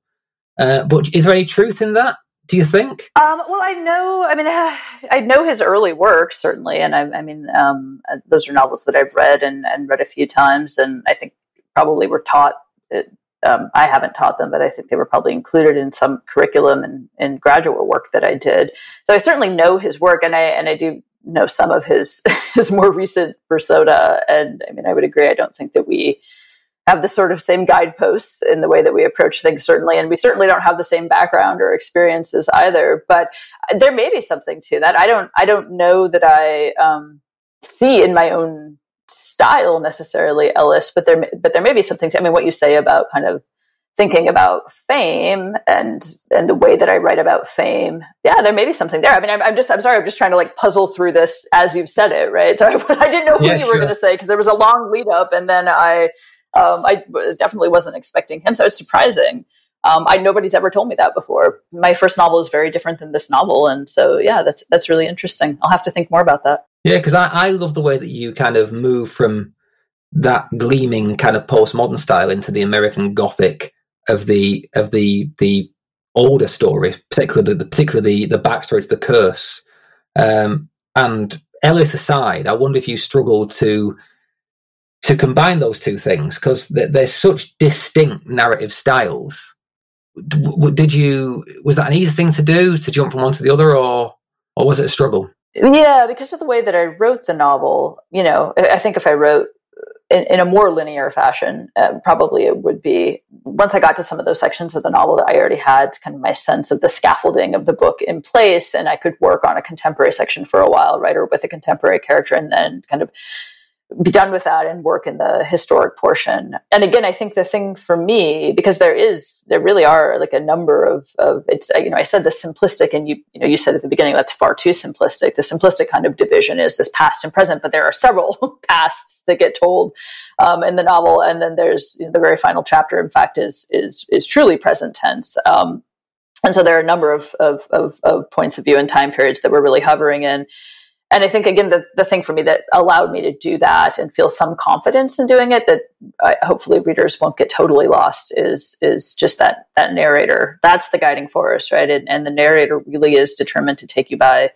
Uh, but is there any truth in that, do you think? Um, well, I know, I mean, I know his early work, certainly, and I, I mean, um, those are novels that I've read and, and read a few times, and I think probably were taught it, Um, I haven't taught them, but I think they were probably included in some curriculum and, and graduate work that I did. So I certainly know his work, and I and I do know some of his his more recent persona. And I mean, I would agree. I don't think that we have the sort of same guideposts in the way that we approach things, certainly, and we certainly don't have the same background or experiences either. But there may be something to that. I don't I don't know that I um, see in my own style necessarily Ellis, but there but there may be something to, I mean, what you say about kind of thinking about fame and and the way that I write about fame, yeah, there may be something there. I mean, I'm, I'm just I'm sorry I'm just trying to like puzzle through this as you've said it, right? So I, I didn't know who yeah, you sure. were going to say, because there was a long lead up, and then I um I definitely wasn't expecting him, so it's surprising. Um, I nobody's ever told me that before. My first novel is very different than this novel. And so, yeah, that's that's really interesting. I'll have to think more about that. Yeah, because I, I love the way that you kind of move from that gleaming kind of postmodern style into the American Gothic of the of the the older story, particularly the particularly the, the backstory to The Curse. Um, and Ellis aside, I wonder if you struggle to to combine those two things, because they're, they're such distinct narrative styles. Did you? Was that an easy thing to do, to jump from one to the other, or or was it a struggle? Yeah, because of the way that I wrote the novel, you know, I think if I wrote in, in a more linear fashion, uh, probably it would be, once I got to some of those sections of the novel that I already had kind of my sense of the scaffolding of the book in place, and I could work on a contemporary section for a while, right, or with a contemporary character, and then kind of be done with that and work in the historic portion. And again, I think the thing for me, because there is, there really are like a number of, of it's, you know, I said the simplistic, and you, you know, you said at the beginning, that's far too simplistic. The simplistic kind of division is this past and present, but there are several pasts that get told um, in the novel. And then there's, you know, the very final chapter, in fact, is, is, is truly present tense. Um, and so there are a number of, of, of, of points of view and time periods that we're really hovering in. And I think, again, the, the thing for me that allowed me to do that and feel some confidence in doing it, that I, hopefully readers won't get totally lost, is is just that that narrator. That's the guiding force, right? And, and the narrator really is determined to take you by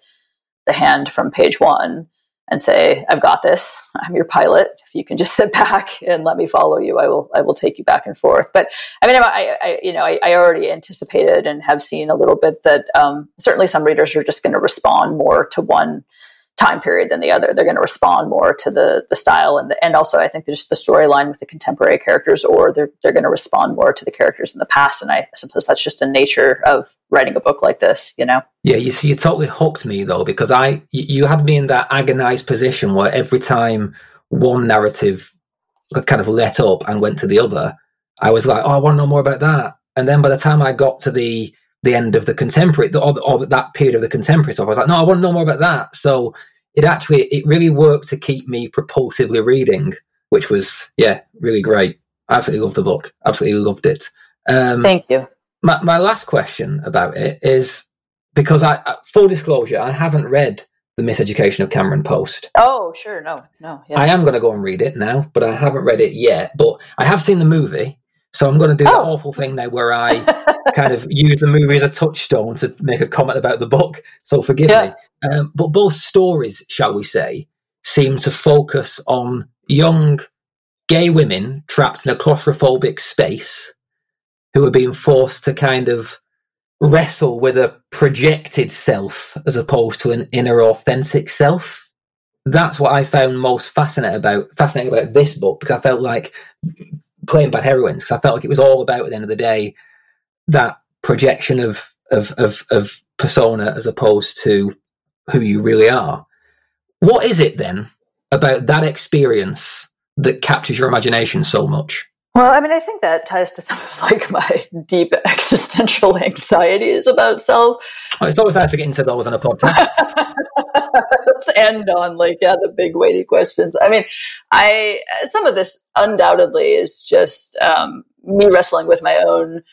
the hand from page one and say, "I've got this. I'm your pilot. If you can just sit back and let me follow you, I will. I will take you back and forth." But I mean, I, I you know, I, I already anticipated and have seen a little bit that um, certainly some readers are just going to respond more to one time period than the other. They're going to respond more to the the style and the, and also I think just the storyline with the contemporary characters, or they're they're going to respond more to the characters in the past. And I suppose that's just the nature of writing a book like this, you know. Yeah, you see, you totally hooked me though, because I you had me in that agonized position where every time one narrative kind of let up and went to the other, I was like, oh, I want to know more about that. And then by the time I got to the the end of the contemporary or, the, or that period of the contemporary stuff, I was like, no, I want to know more about that. So it actually, it really worked to keep me propulsively reading, which was, yeah, really great. I absolutely loved the book. Absolutely loved it. Um, Thank you. My, my last question about it is, because I, full disclosure, I haven't read The Miseducation of Cameron Post. Oh, sure. No, no. Yeah. I am going to go and read it now, but I haven't read it yet, but I have seen the movie. So I'm going to do oh. that awful thing now where I kind of use the movie as a touchstone to make a comment about the book. So forgive yeah. me. Um, but both stories, shall we say, seem to focus on young gay women trapped in a claustrophobic space who are being forced to kind of wrestle with a projected self as opposed to an inner authentic self. That's what I found most fascinating about, fascinating about this book, because I felt like Plain Bad Heroines, because I felt like it was all about, at the end of the day, that projection of, of of of persona as opposed to who you really are. What is it then about that experience that captures your imagination so much? Well, I mean, I think that ties to some of like my deep existential anxieties about self. Oh, it's always nice to get into those on a podcast. Let's end on like, yeah, the big weighty questions. I mean, I some of this undoubtedly is just um, me wrestling with my own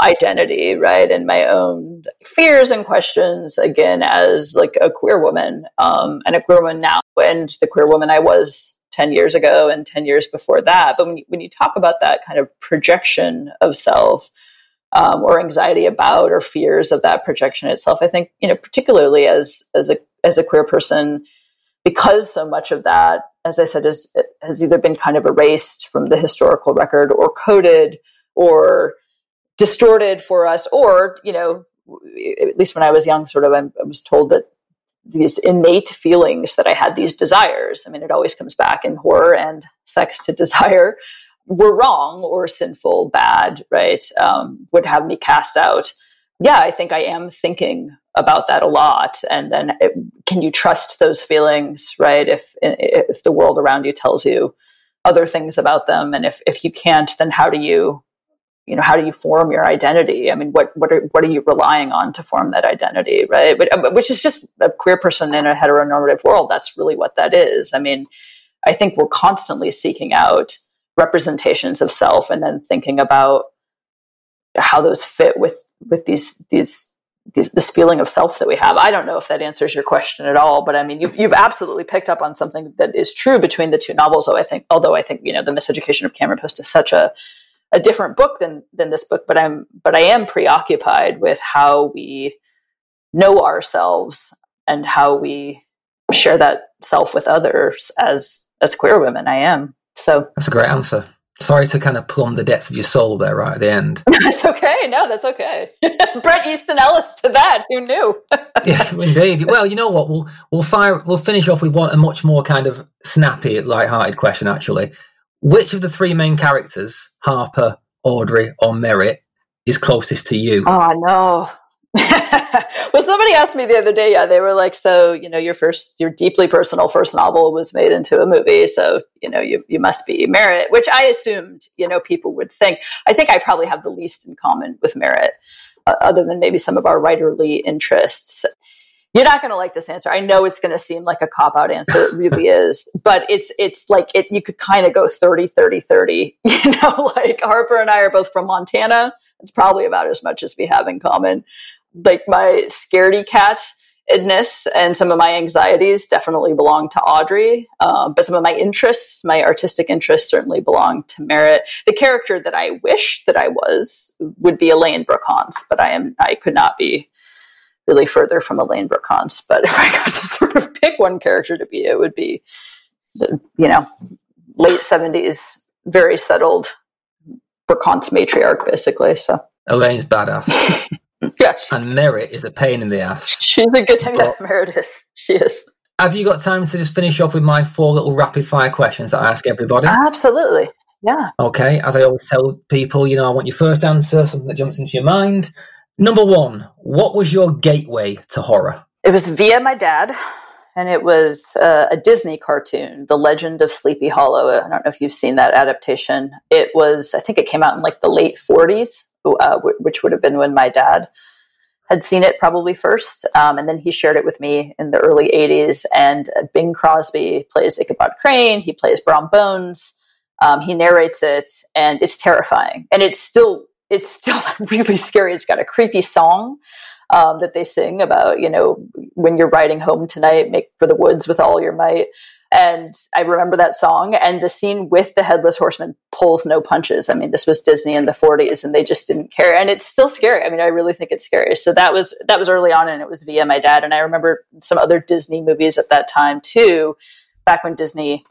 identity, right, and my own fears and questions. Again, as like a queer woman, um, and a queer woman now, and the queer woman I was ten years ago and ten years before that. But when you, when you talk about that kind of projection of self, um, or anxiety about or fears of that projection itself, I think, you know, particularly as, as a, as a queer person, because so much of that, as I said, is, has either been kind of erased from the historical record or coded or distorted for us, or, you know, at least when I was young, sort of, I was told that these innate feelings that I had, these desires, I mean, it always comes back in horror and sex to desire, were wrong or sinful, bad, right? Um, would have me cast out. Yeah, I think I am thinking about that a lot. And then it, can you trust those feelings, right? If if the world around you tells you other things about them, and if if you can't, then how do you, you know, how do you form your identity? I mean, what what are what are you relying on to form that identity, right? But which is just a queer person in a heteronormative world. That's really what that is. I mean, I think we're constantly seeking out representations of self, and then thinking about how those fit with with these these these this feeling of self that we have. I don't know if that answers your question at all, but I mean, you've you've absolutely picked up on something that is true between the two novels. Though I think, although I think you know, The Miseducation of Cameron Post is such a a different book than than this book, but I'm but I am preoccupied with how we know ourselves and how we share that self with others as as queer women. I am. So that's a great answer. Sorry to kind of plumb the depths of your soul there right at the end. That's okay. No, that's okay. Bret Easton Ellis to that. Who knew? Yes, indeed. Well, you know what? We'll we'll fire. We'll finish off with one a much more kind of snappy, light-hearted question. Actually, which of the three main characters, Harper, Audrey, or Merritt, is closest to you? Oh no. Well, somebody asked me the other day, yeah, they were like, so, you know, your first, your deeply personal first novel was made into a movie. So, you know, you, you must be Merritt, which I assumed, you know, people would think. I think I probably have the least in common with Merritt, uh, other than maybe some of our writerly interests. You're not going to like this answer. I know it's going to seem like a cop-out answer. It really is. But it's it's like it. You could kind of go thirty, thirty, thirty. You know, like Harper and I are both from Montana. It's probably about as much as we have in common. Like my scaredy cat-ness and some of my anxieties definitely belong to Audrey. Um, but some of my interests, my artistic interests certainly belong to Merritt. The character that I wish that I was would be Elaine Brookhans, but I am I could not be really further from Elaine Brookhans. But if I got to sort of pick one character to be, it would be the, you know, late seventies, very settled Brookhans matriarch, basically. So Elaine's badass. Yeah, and Merritt is a pain in the ass. She's a good thing that Merritt is. She is. Have you got time to just finish off with my four little rapid fire questions that I ask everybody? Absolutely. Yeah. Okay. As I always tell people, you know, I want your first answer, something that jumps into your mind. Number one, what was your gateway to horror? It was via my dad, and it was uh, a Disney cartoon, The Legend of Sleepy Hollow. I don't know if you've seen that adaptation. It was, I think it came out in like the late forties. Uh, which would have been when my dad had seen it probably first. Um, and then he shared it with me in the early eighties. And uh, Bing Crosby plays Ichabod Crane. He plays Brom Bones. Um, he narrates it, and it's terrifying. And it's still it's still really scary. It's got a creepy song um, that they sing about, you know, when you're riding home tonight, make for the woods with all your might. And I remember that song, and the scene with the Headless Horseman pulls no punches. I mean, this was Disney in the forties, and they just didn't care. And it's still scary. I mean, I really think it's scary. So that was that was early on, and it was via my dad. And I remember some other Disney movies at that time too, back when Disney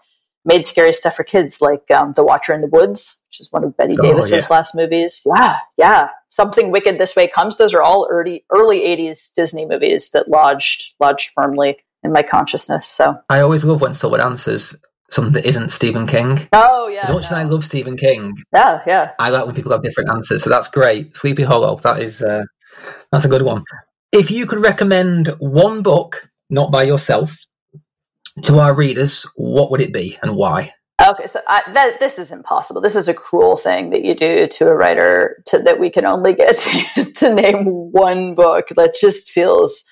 made scary stuff for kids, like um, The Watcher in the Woods, which is one of Betty oh, Davis's yeah. last movies. Yeah, yeah. Something Wicked This Way Comes. Those are all early early eighties Disney movies that lodged lodged firmly in my consciousness. So I always love when someone answers something that isn't Stephen King. Oh yeah. As much no. as I love Stephen King. Yeah, yeah. I like when people have different answers. So that's great. Sleepy Hollow. That is uh, that's a good one. If you could recommend one book, not by yourself, to our readers, what would it be and why? Okay, so I, that, this is impossible. This is a cruel thing that you do to a writer to, that we can only get to, to name one book. That just feels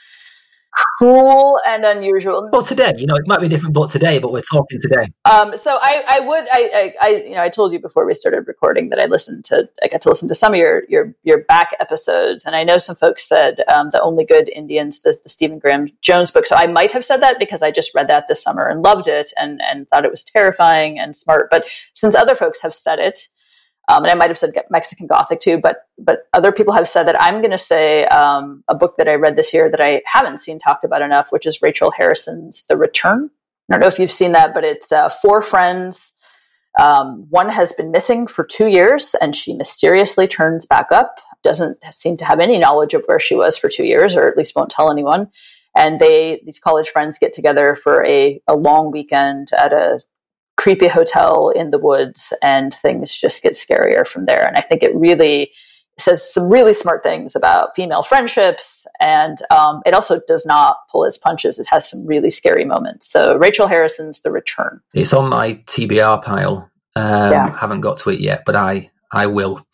cruel and unusual. Well, today, you know, it might be different, but today, but we're talking today. Um, so I, I would, I, I, I, you know, I told you before we started recording that I listened to, I got to listen to some of your, your, your back episodes. And I know some folks said um, The Only Good Indians, the, the Stephen Graham Jones book. So I might have said that because I just read that this summer and loved it and, and thought it was terrifying and smart. But since other folks have said it, Um, and I might have said Mexican Gothic too, but but other people have said that. I'm going to say um, a book that I read this year that I haven't seen talked about enough, which is Rachel Harrison's The Return. I don't know if you've seen that, but it's uh, four friends. Um, one has been missing for two years, and she mysteriously turns back up, doesn't seem to have any knowledge of where she was for two years, or at least won't tell anyone. And they these college friends get together for a, a long weekend at a creepy hotel in the woods, and things just get scarier from there. And I think it really says some really smart things about female friendships, and um, it also does not pull its punches. It has some really scary moments. So Rachel Harrison's The Return. It's on my T B R pile. Um, yeah. Haven't got to it yet, but I, I will.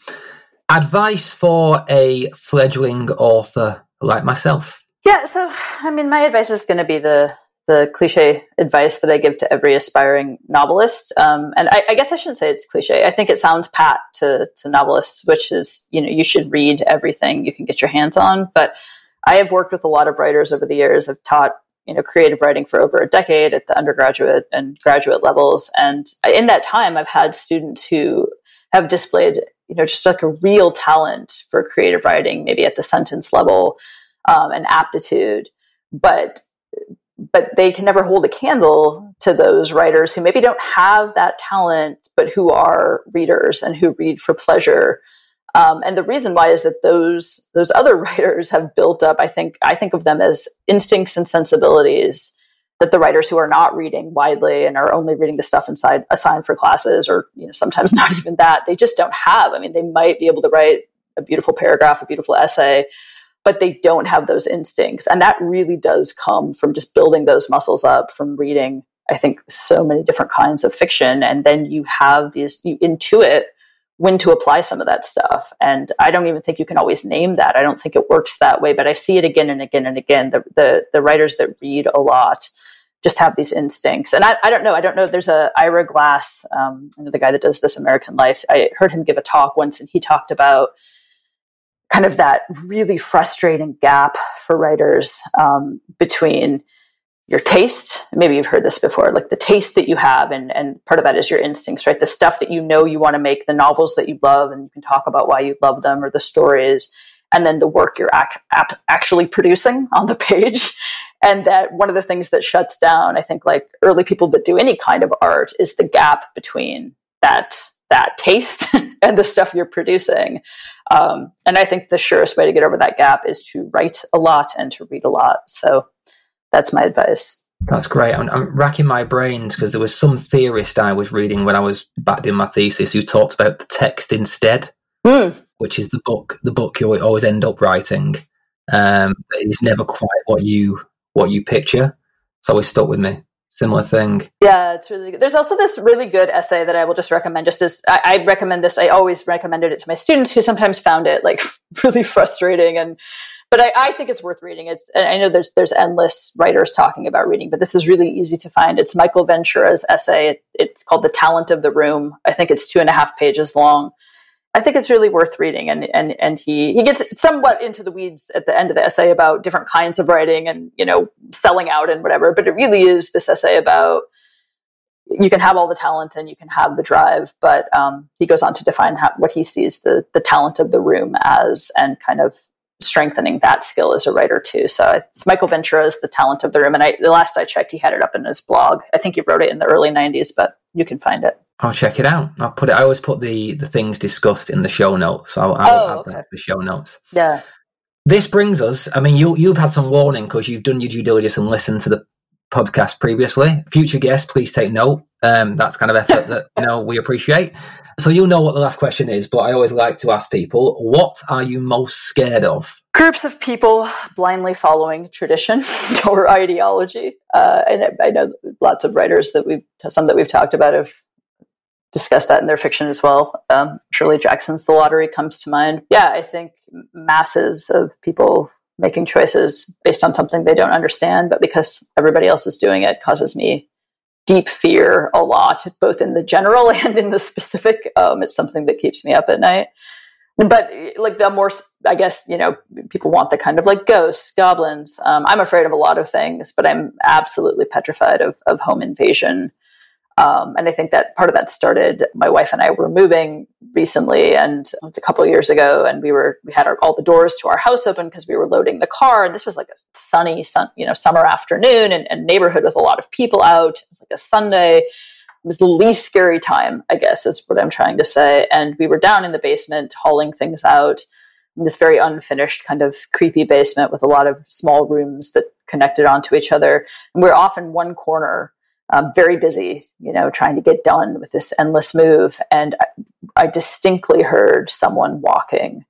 Advice for a fledgling author like myself? Yeah, so I mean, my advice is going to be the the cliche advice that I give to every aspiring novelist. Um, and I, I guess I shouldn't say it's cliche. I think it sounds pat to, to novelists, which is, you know, you should read everything you can get your hands on. But I have worked with a lot of writers over the years. I've taught, you know, creative writing for over a decade at the undergraduate and graduate levels. And in that time, I've had students who have displayed, you know, just like a real talent for creative writing, maybe at the sentence level, um, and aptitude, but, but they can never hold a candle to those writers who maybe don't have that talent, but who are readers and who read for pleasure. Um, and the reason why is that those those other writers have built up, I think, I think of them as instincts and sensibilities that the writers who are not reading widely and are only reading the stuff inside assigned for classes, or, you know, sometimes not even that, they just don't have. I mean, they might be able to write a beautiful paragraph, a beautiful essay, but they don't have those instincts. And that really does come from just building those muscles up from reading, I think, so many different kinds of fiction. And then you have these, you intuit when to apply some of that stuff. And I don't even think you can always name that. I don't think it works that way, but I see it again and again and again. The the, the writers that read a lot just have these instincts. And I, I don't know. I don't know if there's a Ira Glass, um, you know, the guy that does This American Life. I heard him give a talk once, and he talked about kind of that really frustrating gap for writers um, between your taste, maybe you've heard this before, like the taste that you have, and, and part of that is your instincts, right? The stuff that you know you want to make, the novels that you love, and you can talk about why you love them, or the stories, and then the work you're act, act, actually producing on the page. And that one of the things that shuts down, I think, like early people that do any kind of art, is the gap between that that taste and the stuff you're producing. Um, and I think the surest way to get over that gap is to write a lot and to read a lot. So that's my advice. That's great. I'm, I'm racking my brains because there was some theorist I was reading when I was back doing my thesis who talked about the text instead, mm. which is the book, the book you always end up writing. Um, it's never quite what you what you picture. It's always stuck with me. Similar thing. Yeah, it's really good. There's also this really good essay that I will just recommend. Just as I, I recommend this, I always recommended it to my students who sometimes found it like really frustrating and. But I, I think it's worth reading. It's, and I know there's there's endless writers talking about reading, but this is really easy to find. It's Michael Ventura's essay. It, it's called The Talent of the Room. I think it's two and a half pages long. I think it's really worth reading. And and and he he gets somewhat into the weeds at the end of the essay about different kinds of writing and, you know, selling out and whatever. But it really is this essay about you can have all the talent and you can have the drive, but um, he goes on to define how, what he sees the the talent of the room as, and kind of strengthening that skill as a writer too. So it's Michael Ventura's The Talent of the Room, and I, the last I checked, he had it up in his blog. I think he wrote it in the early nineties, but you can find it. I'll check it out. I'll put it. I always put the the things discussed in the show notes. So I'll, I'll oh, add okay. that to the show notes. Yeah. This brings us. I mean, you you've had some warning because you've done your due diligence and listened to the podcast previously. Future guests, please take note. Um, that's kind of effort that you know we appreciate. So you'll know what the last question is, but I always like to ask people, what are you most scared of? Groups of people blindly following tradition or ideology. Uh, and I know lots of writers that we've, some that we've talked about have discussed that in their fiction as well. Um, Shirley Jackson's The Lottery comes to mind. Yeah, I think masses of people making choices based on something they don't understand, but because everybody else is doing it, causes me deep fear a lot, both in the general and in the specific. Um, it's something that keeps me up at night. But like the more, I guess, you know, people want the kind of like ghosts, goblins. Um, I'm afraid of a lot of things, but I'm absolutely petrified of, of home invasion. Um, and I think that part of that started, my wife and I were moving recently, and it's a couple of years ago, and we were, we had our, all the doors to our house open because we were loading the car. And this was like a sunny, sun, you know, summer afternoon, and, and neighborhood with a lot of people out. It was like a Sunday. It was the least scary time, I guess, is what I'm trying to say. And we were down in the basement hauling things out, in this very unfinished kind of creepy basement with a lot of small rooms that connected onto each other. And we we're off in one corner, Um, very busy, you know, trying to get done with this endless move. And I, I distinctly heard someone walking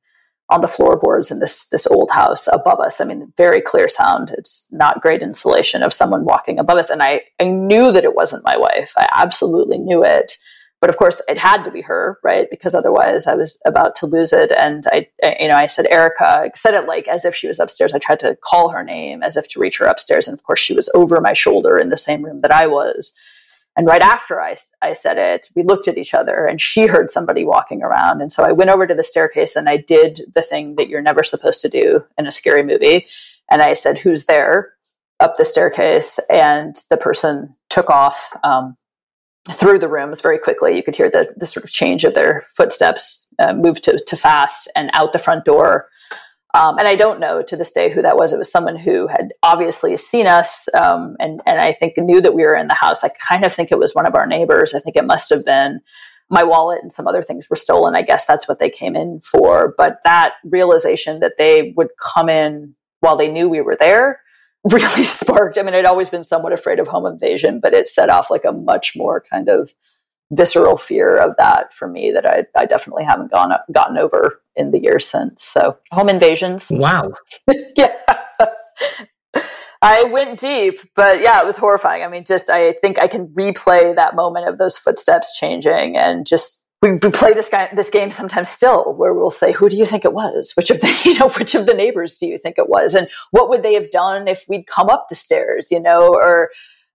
on the floorboards in this this old house above us. I mean, very clear sound. It's not great insulation, of someone walking above us. And I, I knew that it wasn't my wife. I absolutely knew it. But of course, it had to be her, right? Because otherwise, I was about to lose it. And I, you know, I said Erica. I said it like as if she was upstairs. I tried to call her name as if to reach her upstairs, and of course, she was over my shoulder in the same room that I was. And right after I, I said it, we looked at each other, and she heard somebody walking around. And so I went over to the staircase, and I did the thing that you're never supposed to do in a scary movie. And I said, "Who's there?" up the staircase, and the person took off um, through the rooms very quickly. You could hear the, the sort of change of their footsteps, uh, move to, to fast, and out the front door. Um, and I don't know to this day who that was. It was someone who had obviously seen us, um, and, and I think knew that we were in the house. I kind of think it was one of our neighbors. I think it must have been. My wallet and some other things were stolen. I guess that's what they came in for. But that realization that they would come in while they knew we were there really sparked. I mean, I'd always been somewhat afraid of home invasion, but it set off like a much more kind of visceral fear of that for me that I, I definitely haven't gone up, gotten over in the years since. So home invasions. Wow. Yeah. I went deep, but yeah, it was horrifying. I mean, just, I think I can replay that moment of those footsteps changing, and just, we, we play this guy, this game sometimes still, where we'll say, "Who do you think it was? Which of the, you know, which of the neighbors do you think it was? And what would they have done if we'd come up the stairs?" You know, or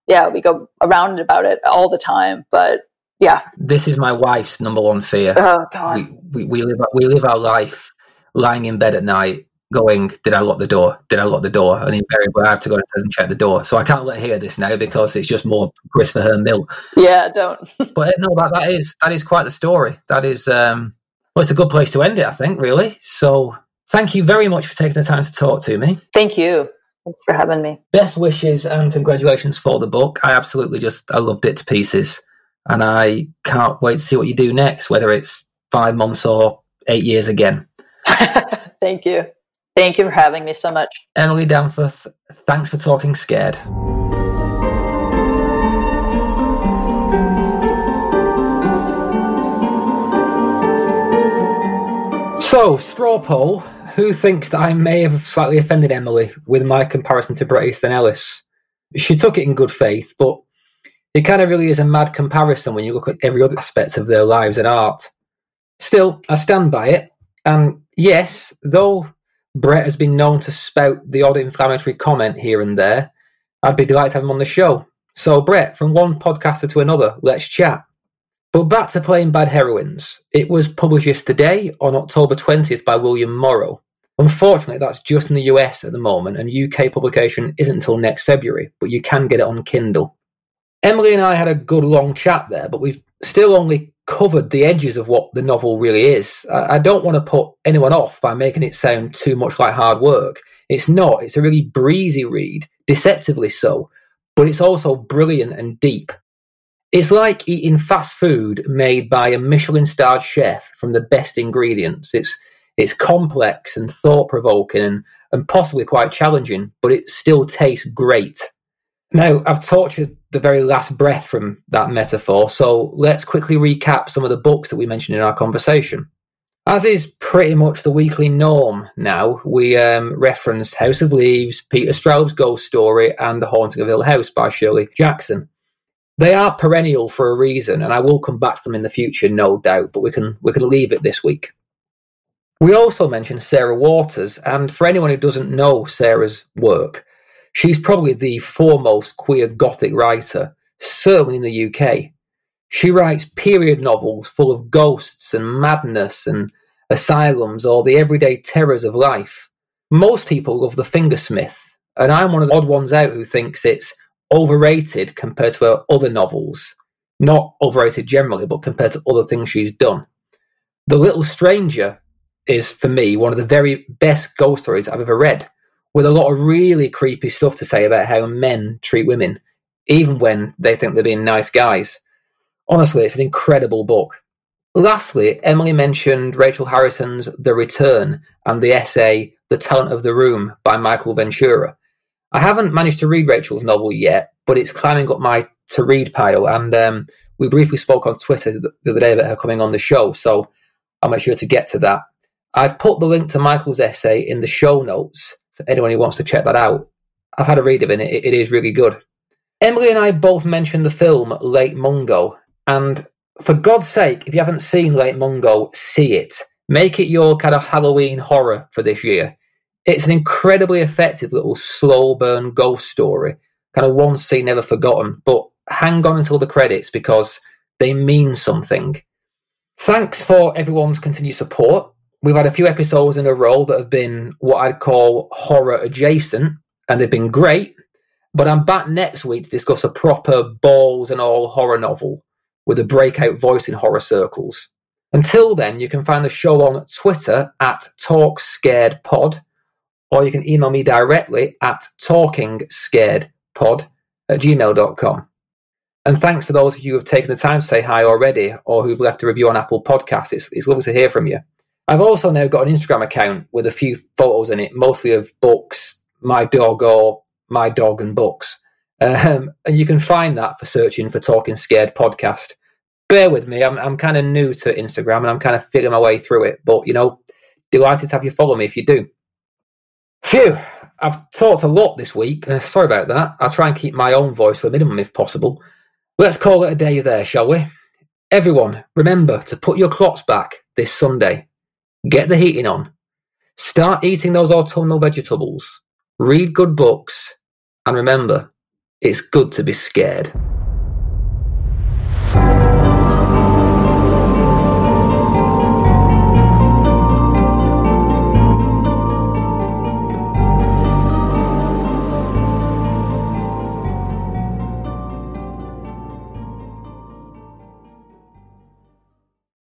yeah, we go around about it all the time. But yeah, this is my wife's number one fear. Oh God, we, we, we live we live our life lying in bed at night, going, "Did I lock the door? Did I lock the door?" And invariably, I have to go and check the door. So I can't let her hear this now, because it's just more grist for her mill. Yeah, don't. But no, that, that is that is quite the story. That is, um, well, it's a good place to end it, I think, really. So thank you very much for taking the time to talk to me. Thank you. Thanks for having me. Best wishes and congratulations for the book. I absolutely just, I loved it to pieces. And I can't wait to see what you do next, whether it's five months or eight years again. Thank you. Thank you for having me so much. Emily Danforth, thanks for talking scared. So, straw poll, who thinks that I may have slightly offended Emily with my comparison to Bret Easton Ellis? She took it in good faith, but it kind of really is a mad comparison when you look at every other aspect of their lives and art. Still, I stand by it, and yes, though Bret has been known to spout the odd inflammatory comment here and there, I'd be delighted to have him on the show. So, Bret, from one podcaster to another, let's chat. But back to Plain Bad Heroines. It was published yesterday on October twentieth by William Morrow. Unfortunately, that's just in the U S at the moment, and U K publication isn't until next February, but you can get it on Kindle. Emily and I had a good long chat there, but we've still only covered the edges of what the novel really is. I don't want to put anyone off by making it sound too much like hard work. It's not. It's a really breezy read, deceptively so, but it's also brilliant and deep. It's like eating fast food made by a Michelin-starred chef from the best ingredients. It's it's complex and thought-provoking and, and possibly quite challenging, but it still tastes great. Now, I've tortured the very last breath from that metaphor, so let's quickly recap some of the books that we mentioned in our conversation. As is pretty much the weekly norm now, we um, referenced House of Leaves, Peter Straub's Ghost Story, and The Haunting of Hill House by Shirley Jackson. They are perennial for a reason, and I will come back to them in the future, no doubt, but we can, we can leave it this week. We also mentioned Sarah Waters, and for anyone who doesn't know Sarah's work, she's probably the foremost queer Gothic writer, certainly in the U K. She writes period novels full of ghosts and madness and asylums, or the everyday terrors of life. Most people love The Fingersmith, and I'm one of the odd ones out who thinks it's overrated compared to her other novels. Not overrated generally, but compared to other things she's done. The Little Stranger is, for me, one of the very best ghost stories I've ever read, with a lot of really creepy stuff to say about how men treat women, even when they think they're being nice guys. Honestly, it's an incredible book. Lastly, Emily mentioned Rachel Harrison's The Return and the essay The Talent of the Room by Michael Ventura. I haven't managed to read Rachel's novel yet, but it's climbing up my to-read pile, and um, we briefly spoke on Twitter the other day about her coming on the show, so I'll make sure to get to that. I've put the link to Michael's essay in the show notes, for anyone who wants to check that out. I've had a read of it, and it, it is really good. Emily and I both mentioned the film Lake Mungo, and for God's sake, if you haven't seen Lake Mungo, see it. Make it your kind of Halloween horror for this year. It's an incredibly effective little slow burn ghost story. Kind of one scene never forgotten, but hang on until the credits because they mean something. Thanks for everyone's continued support. We've had a few episodes in a row that have been what I'd call horror adjacent, and they've been great. But I'm back next week to discuss a proper balls and all horror novel with a breakout voice in horror circles. Until then, you can find the show on Twitter at TalkScaredPod, or you can email me directly at talkingscaredpod at gmail dot com. And thanks for those of you who have taken the time to say hi already or who've left a review on Apple Podcasts. It's, it's lovely to hear from you. I've also now got an Instagram account with a few photos in it, mostly of books, my dog or my dog and books. Um, and you can find that for searching for Talking Scared Podcast. Bear with me, I'm, I'm kind of new to Instagram and I'm kind of feeling my way through it. But, you know, delighted to have you follow me if you do. Phew, I've talked a lot this week. Uh, sorry about that. I'll try and keep my own voice to a minimum if possible. Let's call it a day there, shall we? Everyone, remember to put your clocks back this Sunday. Get the heating on. Start eating those autumnal vegetables. Read good books. And remember, it's good to be scared.